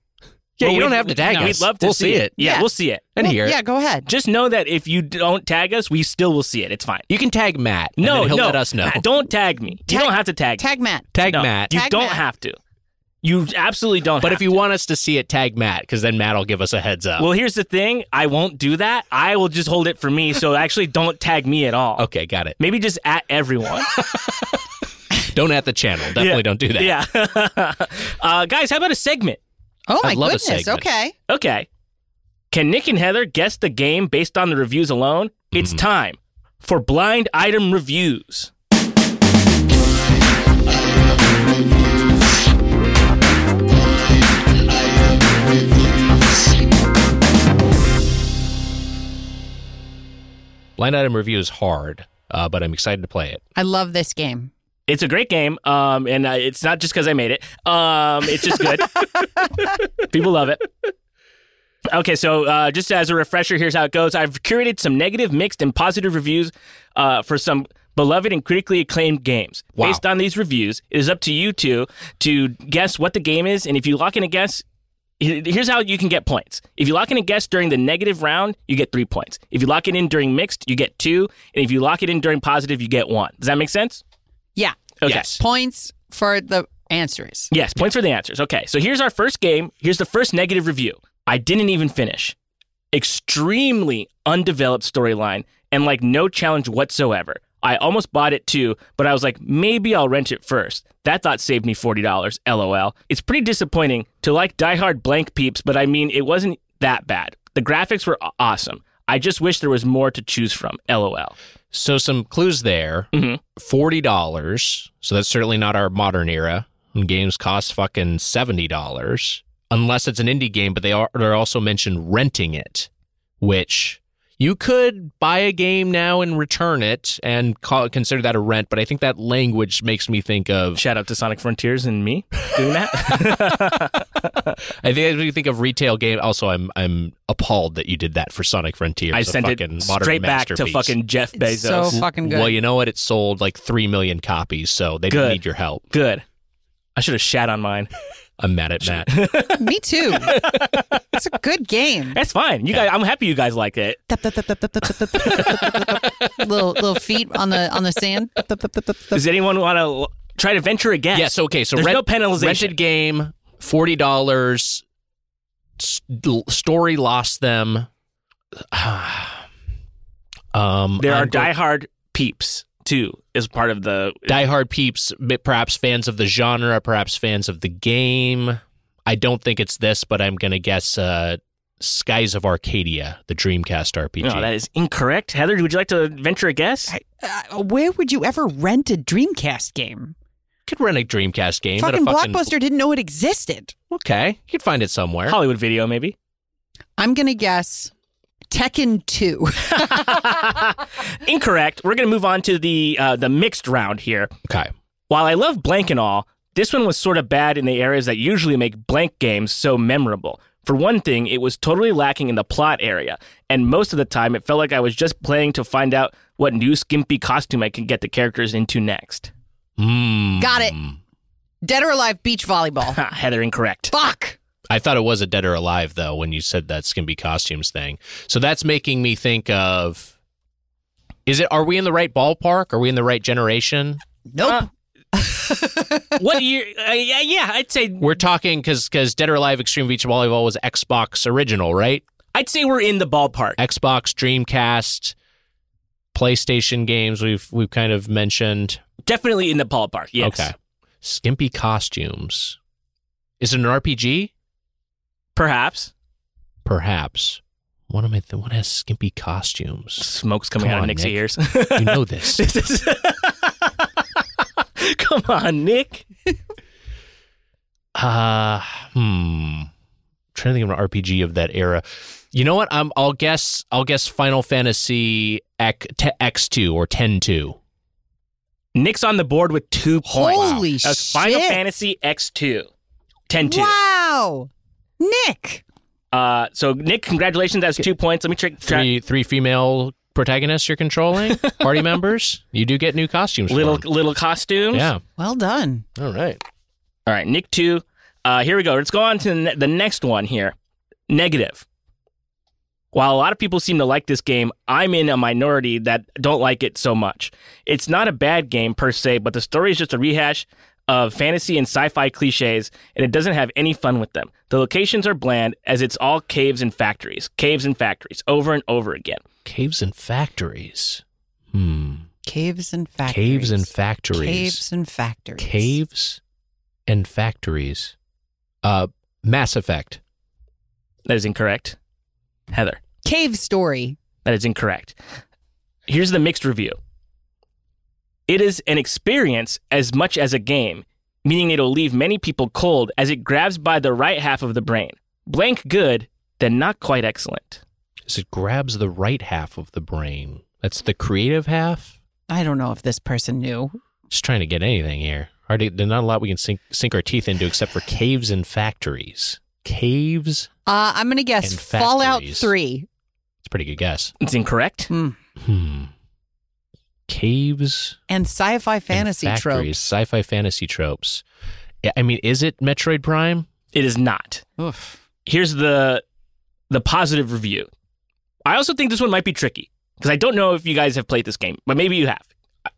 Yeah, well, you don't have to tag us. We'd love to see it. Yeah, we'll see it. And hear it. Yeah, go ahead. Just know that if you don't tag us, we still will see it. It's fine. You can tag Matt. No, and then he'll let us know. Matt, don't tag me. You don't have to tag me. Tag Matt. You don't have to. You absolutely don't have to. But if you want us to see it, tag Matt, because then Matt will give us a heads up. Well, here's the thing. I won't do that. I will just hold it for me, so actually don't tag me at all. Okay, got it. Maybe just at everyone. Don't at the channel. Definitely don't do that. Yeah. Guys, how about a segment? Oh, my goodness. Okay. Can Nick and Heather guess the game based on the reviews alone? Mm-hmm. It's time for Blind Item Reviews. Blind Item Review is hard, but I'm excited to play it. I love this game. It's a great game, and it's not just because I made it. It's just good. People love it. Okay, so just as a refresher, here's how it goes. I've curated some negative, mixed, and positive reviews for some beloved and critically acclaimed games. Wow. Based on these reviews, it is up to you two to guess what the game is, and if you lock in a guess, here's how you can get points. If you lock in a guess during the negative round, you get 3 points. If you lock it in during mixed, you get 2, and if you lock it in during positive, you get 1. Does that make sense? Yeah. Okay. Yes. Points for the answers. Yes, points for the answers. Okay, so here's our first game. Here's the first negative review. I didn't even finish. Extremely undeveloped storyline and like no challenge whatsoever. I almost bought it too, but I was like, maybe I'll rent it first. That thought saved me $40, LOL. It's pretty disappointing to like diehard blank peeps, but I mean, it wasn't that bad. The graphics were awesome. I just wish there was more to choose from, LOL. So some clues there, mm-hmm. $40, so that's certainly not our modern era. And games cost fucking $70, unless it's an indie game, but they're also mentioned renting it, which you could buy a game now and return it and consider that a rent, but I think that language makes me think of... Shout out to Sonic Frontiers and me doing that. I think when you think of retail game, also I'm appalled that you did that for Sonic Frontiers. I sent it straight back to fucking Jeff Bezos. It's so fucking good. Well, you know what? It sold like 3 million copies, so they didn't need your help. Good. I should have shat on mine. I'm mad at Matt. Me too. It's a good game. That's fine. You guys, I'm happy you guys like it. Little feet on the sand. Does anyone want to try to venture a guess? Yes. Okay. So no penalization. Rented game, $40. Story lost them. There are diehard peeps too, is part of the... Diehard peeps, perhaps fans of the genre, perhaps fans of the game. I don't think it's this, but I'm going to guess Skies of Arcadia, the Dreamcast RPG. No, that is incorrect. Heather, would you like to venture a guess? Where would you ever rent a Dreamcast game? You could rent a Dreamcast game. Fucking Blockbuster didn't know it existed. Okay. You could find it somewhere. Hollywood Video, maybe. I'm going to guess... Tekken 2. Incorrect. We're going to move on to the mixed round here. Okay. While I love blank and all, this one was sort of bad in the areas that usually make blank games so memorable. For one thing, it was totally lacking in the plot area, and most of the time it felt like I was just playing to find out what new skimpy costume I could get the characters into next. Got it. Dead or Alive beach volleyball. Heather, incorrect. Fuck! I thought it was a Dead or Alive, though, when you said that skimpy costumes thing. So that's making me think of, are we in the right ballpark? Are we in the right generation? Nope. What year? Yeah, I'd say. We're talking, because Dead or Alive Extreme Beach Volleyball was Xbox original, right? I'd say we're in the ballpark. Xbox, Dreamcast, PlayStation games we've kind of mentioned. Definitely in the ballpark, yes. Okay. Skimpy costumes. Is it an RPG? Perhaps. What has skimpy costumes? Smoke's coming out of Nick's ears. You know this. Come on, Nick. I'm trying to think of an RPG of that era. You know what? I'll guess Final Fantasy X2 or 10-2. Nick's on the board with 2 points. Holy shit! That's Final Fantasy X2, 10-2. Wow. Nick! So, Nick, congratulations. That's 2 points. Let me track. Three female protagonists you're controlling, party members. You do get new costumes. Little costumes. Yeah. Well done. All right, Nick 2. Here we go. Let's go on to the next one here. Negative. While a lot of people seem to like this game, I'm in a minority that don't like it so much. It's not a bad game, per se, but the story is just a rehash of fantasy and sci-fi cliches, and it doesn't have any fun with them. The locations are bland, as it's all caves and factories, over and over again. Caves and factories. Caves and factories. Mass Effect. That is incorrect. Heather. Cave Story. That is incorrect. Here's the mixed review. It is an experience as much as a game, meaning it'll leave many people cold as it grabs by the right half of the brain. Blank good, then not quite excellent. As it grabs the right half of the brain. That's the creative half? I don't know if this person knew. Just trying to get anything here. There's not a lot we can sink our teeth into except for caves and factories. Caves? I'm going to guess Fallout 3. It's a pretty good guess. It's incorrect. Caves and sci-fi fantasy tropes. I mean, is it Metroid Prime? It is not. Oof. Here's the positive review. I also think this one might be tricky because I don't know if you guys have played this game, but maybe you have.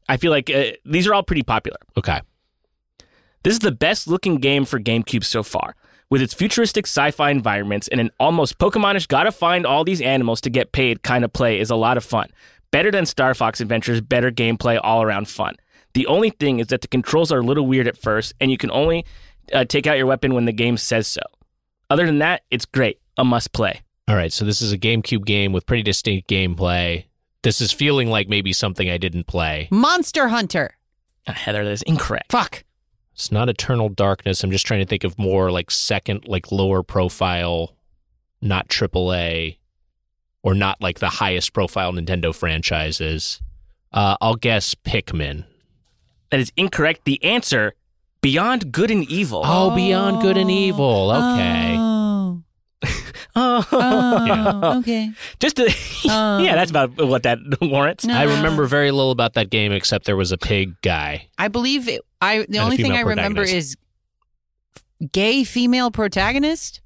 I feel like these are all pretty popular. Okay. This is the best looking game for GameCube so far, with its futuristic sci-fi environments and an almost Pokemon-ish gotta find all these animals to get paid kind of play is a lot of fun. Better than Star Fox Adventures, better gameplay, all-around fun. The only thing is that the controls are a little weird at first, and you can only take out your weapon when the game says so. Other than that, it's great. A must play. All right, so this is a GameCube game with pretty distinct gameplay. This is feeling like maybe something I didn't play. Monster Hunter. Heather, that is incorrect. Fuck. It's not Eternal Darkness. I'm just trying to think of more like second, like lower profile, not AAA, or not like the highest profile Nintendo franchises. I'll guess Pikmin. That is incorrect. The answer, Beyond Good and Evil. Oh, Beyond Good and Evil. Okay. Okay. Just to, yeah, that's about what that warrants. No. I remember very little about that game, except there was a pig guy. I believe the only thing I remember is gay female protagonist.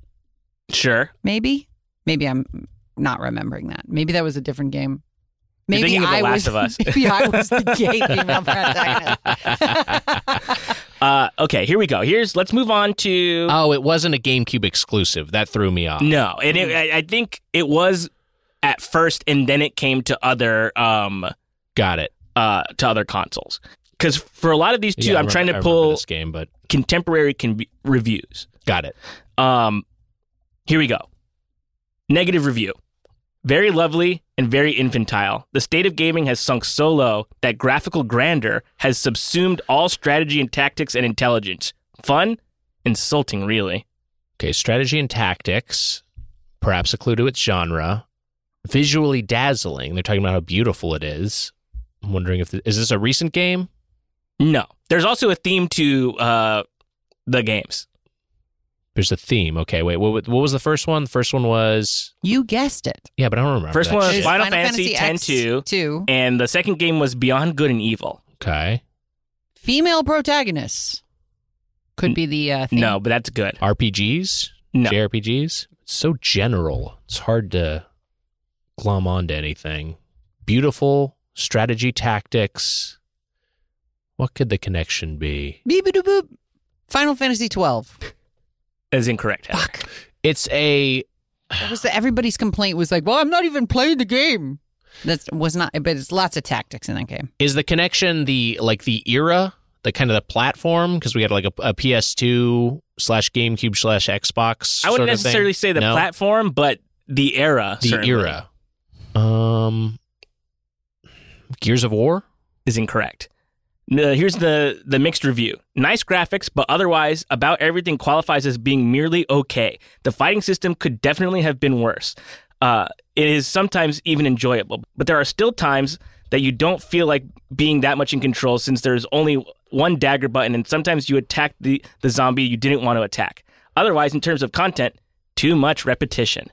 Sure. Maybe I'm not remembering that. Maybe that was a different game. Maybe you're thinking of The Last of Us. Maybe I was the gay female protagonist. Okay, here we go. Let's move on to... Oh, it wasn't a GameCube exclusive. That threw me off. No, and I think it was at first, and then it came to other... Got it. To other consoles. Because for a lot of these two, I'm trying to pull this game, but... contemporary reviews. Got it. Here we go. Negative review. Very lovely and very infantile. The state of gaming has sunk so low that graphical grandeur has subsumed all strategy and tactics and intelligence. Fun? Insulting, really. Okay, strategy and tactics, perhaps a clue to its genre. Visually dazzling. They're talking about how beautiful it is. I'm wondering if... is this a recent game? No. There's also a theme to the games. There's a theme. Okay, wait. What was the first one? The first one was... You guessed it. Yeah, but I don't remember. First one was Final Fantasy X-2. And the second game was Beyond Good and Evil. Okay. Female protagonists could be the theme. No, but that's good. RPGs? No. JRPGs? It's so general. It's hard to glom onto anything. Beautiful strategy tactics. What could the connection be? Beep-a-doop-boop. Final Fantasy XII. Is incorrect. Heather. Fuck. It's a... everybody's complaint was like, well, I'm not even playing the game. That was not... But it's lots of tactics in that game. Is the connection the era, the kind of the platform? Because we had like a PS2/GameCube/Xbox. I wouldn't necessarily say the platform, but the era. The certainly. Gears of War? Is incorrect. Here's the mixed review. Nice graphics, but otherwise, about everything qualifies as being merely okay. The fighting system could definitely have been worse. It is sometimes even enjoyable, but there are still times that you don't feel like being that much in control since there's only one dagger button, and sometimes you attack the zombie you didn't want to attack. Otherwise, in terms of content, too much repetition.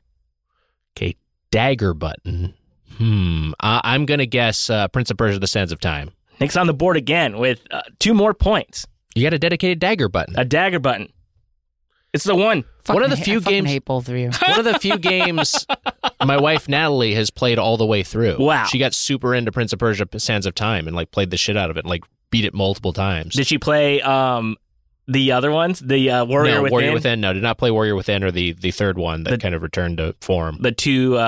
Okay, dagger button. I'm going to guess Prince of Persia: The Sands of Time. Nick's on the board again with two more points. You got a dedicated dagger button. A dagger button. It's the one. One of the few games my wife Natalie has played all the way through. Wow. She got super into Prince of Persia: Sands of Time and like played the shit out of it and like beat it multiple times. Did she play the other ones? The Warrior Within? Warrior Within. No, did not play Warrior Within or the third one that kind of returned to form. The two...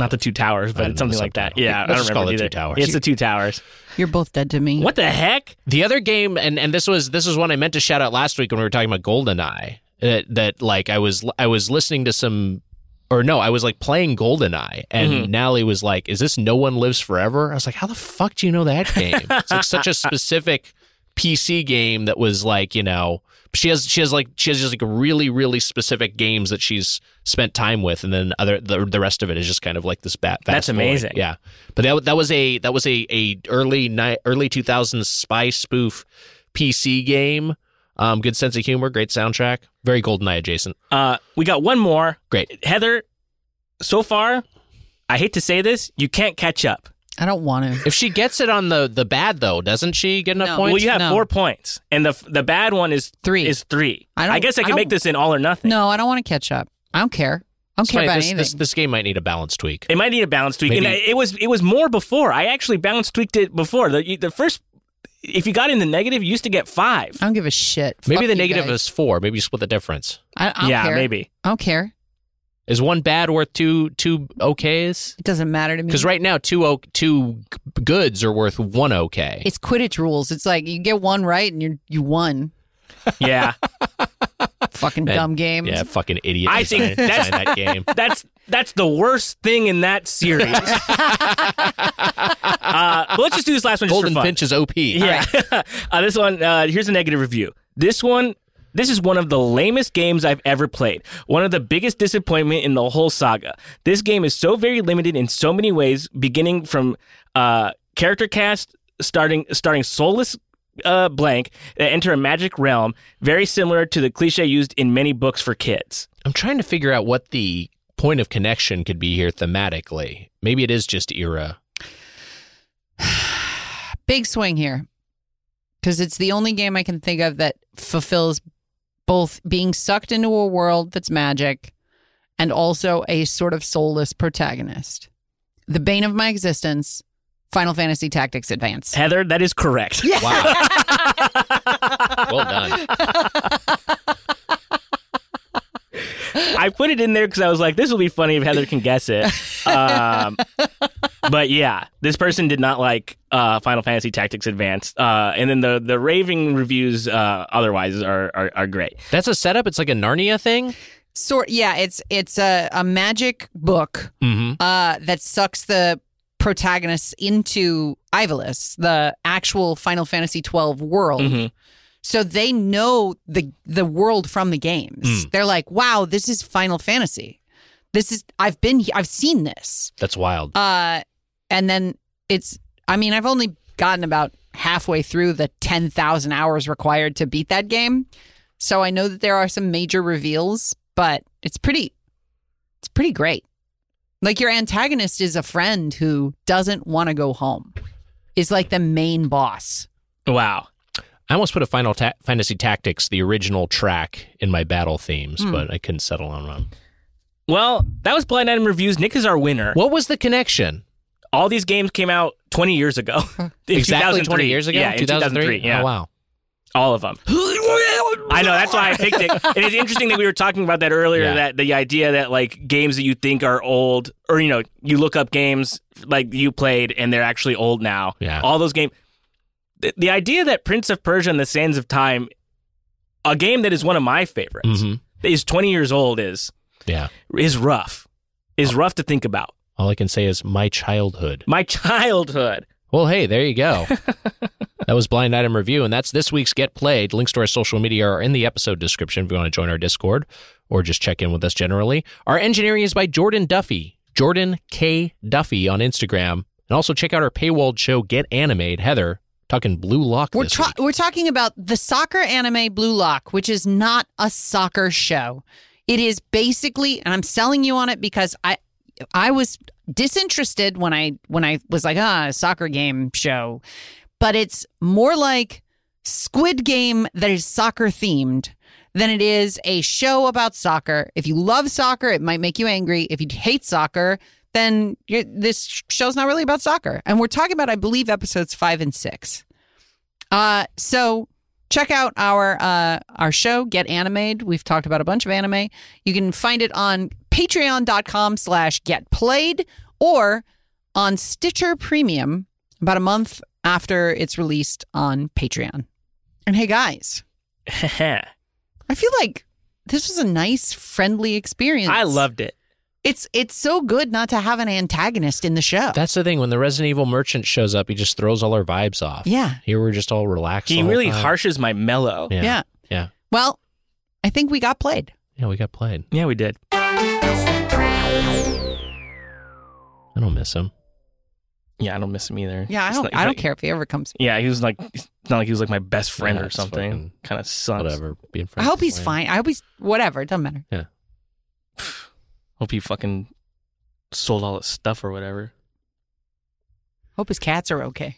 Not the two towers, but it's something like that. Yeah, I don't remember either. Two towers. It's the two towers. You're both dead to me. What the heck? The other game, and this was one I meant to shout out last week when we were talking about GoldenEye. That like I was listening to some, or no, I was like playing GoldenEye, and Natalie was like, "Is this No One Lives Forever?" I was like, "How the fuck do you know that game?" It's like such a specific PC game that was like, you know, she has just like really, really specific games that she's spent time with, and then the rest of it is just kind of like this bat. That's amazing, yeah. But that was a early 2000s spy spoof PC game. Good sense of humor, great soundtrack, very GoldenEye adjacent. We got one more. Great, Heather. So far, I hate to say this, you can't catch up. I don't want to. If she gets it on the bad though, doesn't she get enough points? Well, you have 4 points, and the bad one is three. I guess I can make this in all or nothing. No, I don't want to catch up. I don't care. I don't care about anything. This game might need a balance tweak. It might need a balance tweak. Maybe. And it was more before. I actually balance tweaked it before. The first, if you got in the negative, you used to get 5. I don't give a shit. Maybe the negative is 4. Maybe you split the difference. I don't care. Maybe. I don't care. Is one bad worth two okays? It doesn't matter to me. Because right now, two goods are worth one okay. It's Quidditch rules. It's like you get one right and you won. Yeah. Fucking dumb game. Yeah, fucking idiot. I think that's that game. That's the worst thing in that series. Let's just do this last one. Golden just for fun. Pinch is OP. Yeah. Right. This one, here's a negative review. This is one of the lamest games I've ever played. One of the biggest disappointment in the whole saga. This game is so very limited in so many ways, beginning from character cast, starting soulless blank, that enter a magic realm, very similar to the cliche used in many books for kids. I'm trying to figure out what the point of connection could be here thematically. Maybe it is just era. Big swing here. Because it's the only game I can think of that fulfills both being sucked into a world that's magic and also a sort of soulless protagonist. The bane of my existence, Final Fantasy Tactics Advance. Heather, that is correct. Yeah. Wow. Well done. I put it in there because I was like, this will be funny if Heather can guess it. But yeah, this person did not like Final Fantasy Tactics Advance. And then the raving reviews otherwise are great. That's a setup? It's like a Narnia thing? Yeah, it's a magic book that sucks the protagonists into Ivalice, the actual Final Fantasy XII world. Mm-hmm. So they know the world from the games. Mm. They're like, wow, this is Final Fantasy. I've seen this. That's wild. And then I've only gotten about halfway through the 10,000 hours required to beat that game. So I know that there are some major reveals, but it's pretty great. Like, your antagonist is a friend who doesn't want to go home. Is like the main boss. Wow. I almost put a Final Fantasy Tactics, the original track, in my battle themes, but I couldn't settle on one. Well, that was Blind Item Reviews. Nick is our winner. What was the connection? All these games came out 20 years ago. Exactly 20 years ago? Yeah, 2003. Yeah. Oh, wow. All of them. I know, that's why I picked it. And it's interesting that we were talking about that earlier, that the idea that, like, games that you think are old, or, you know, you look up games, like, you played, and they're actually old now. Yeah. All those games... The idea that Prince of Persia and the Sands of Time, a game that is one of my favorites, is 20 years old is rough. Is rough to think about. All I can say is my childhood. My childhood. Well, hey, there you go. That was Blind Item Review, and that's this week's Get Played. Links to our social media are in the episode description if you want to join our Discord or just check in with us generally. Our engineering is by Jordan Duffy, Jordan K. Duffy on Instagram. And also check out our paywalled show, Get Animated. Heather, talking Blue Lock this week. We're talking about the soccer anime Blue Lock, which is not a soccer show. It is basically, and I'm selling you on it because I was disinterested when I was like, a soccer game show. But it's more like Squid Game that is soccer themed than it is a show about soccer. If you love soccer, it might make you angry. If you hate soccer, then this show's not really about soccer. And we're talking about, I believe, episodes 5 and 6. So check out our show, Get Animated. We've talked about a bunch of anime. You can find it on patreon.com/getplayed or on Stitcher Premium about a month after it's released on Patreon. And hey, guys. I feel like this was a nice, friendly experience. I loved it. It's so good not to have an antagonist in the show. That's the thing. When the Resident Evil merchant shows up, he just throws all our vibes off. Yeah. Here we're just all relaxed. He really harshes my mellow. Yeah. Well, I think we got played. Yeah, we got played. Yeah, we did. I don't miss him. Yeah, I don't miss him either. Yeah, I don't care if he ever comes. Yeah, he was like, it's not like he was like my best friend or something. Kind of sucks. Whatever. Being friends. I hope he's fine. I hope he's whatever. It doesn't matter. Yeah. Hope he fucking sold all his stuff or whatever. Hope his cats are okay.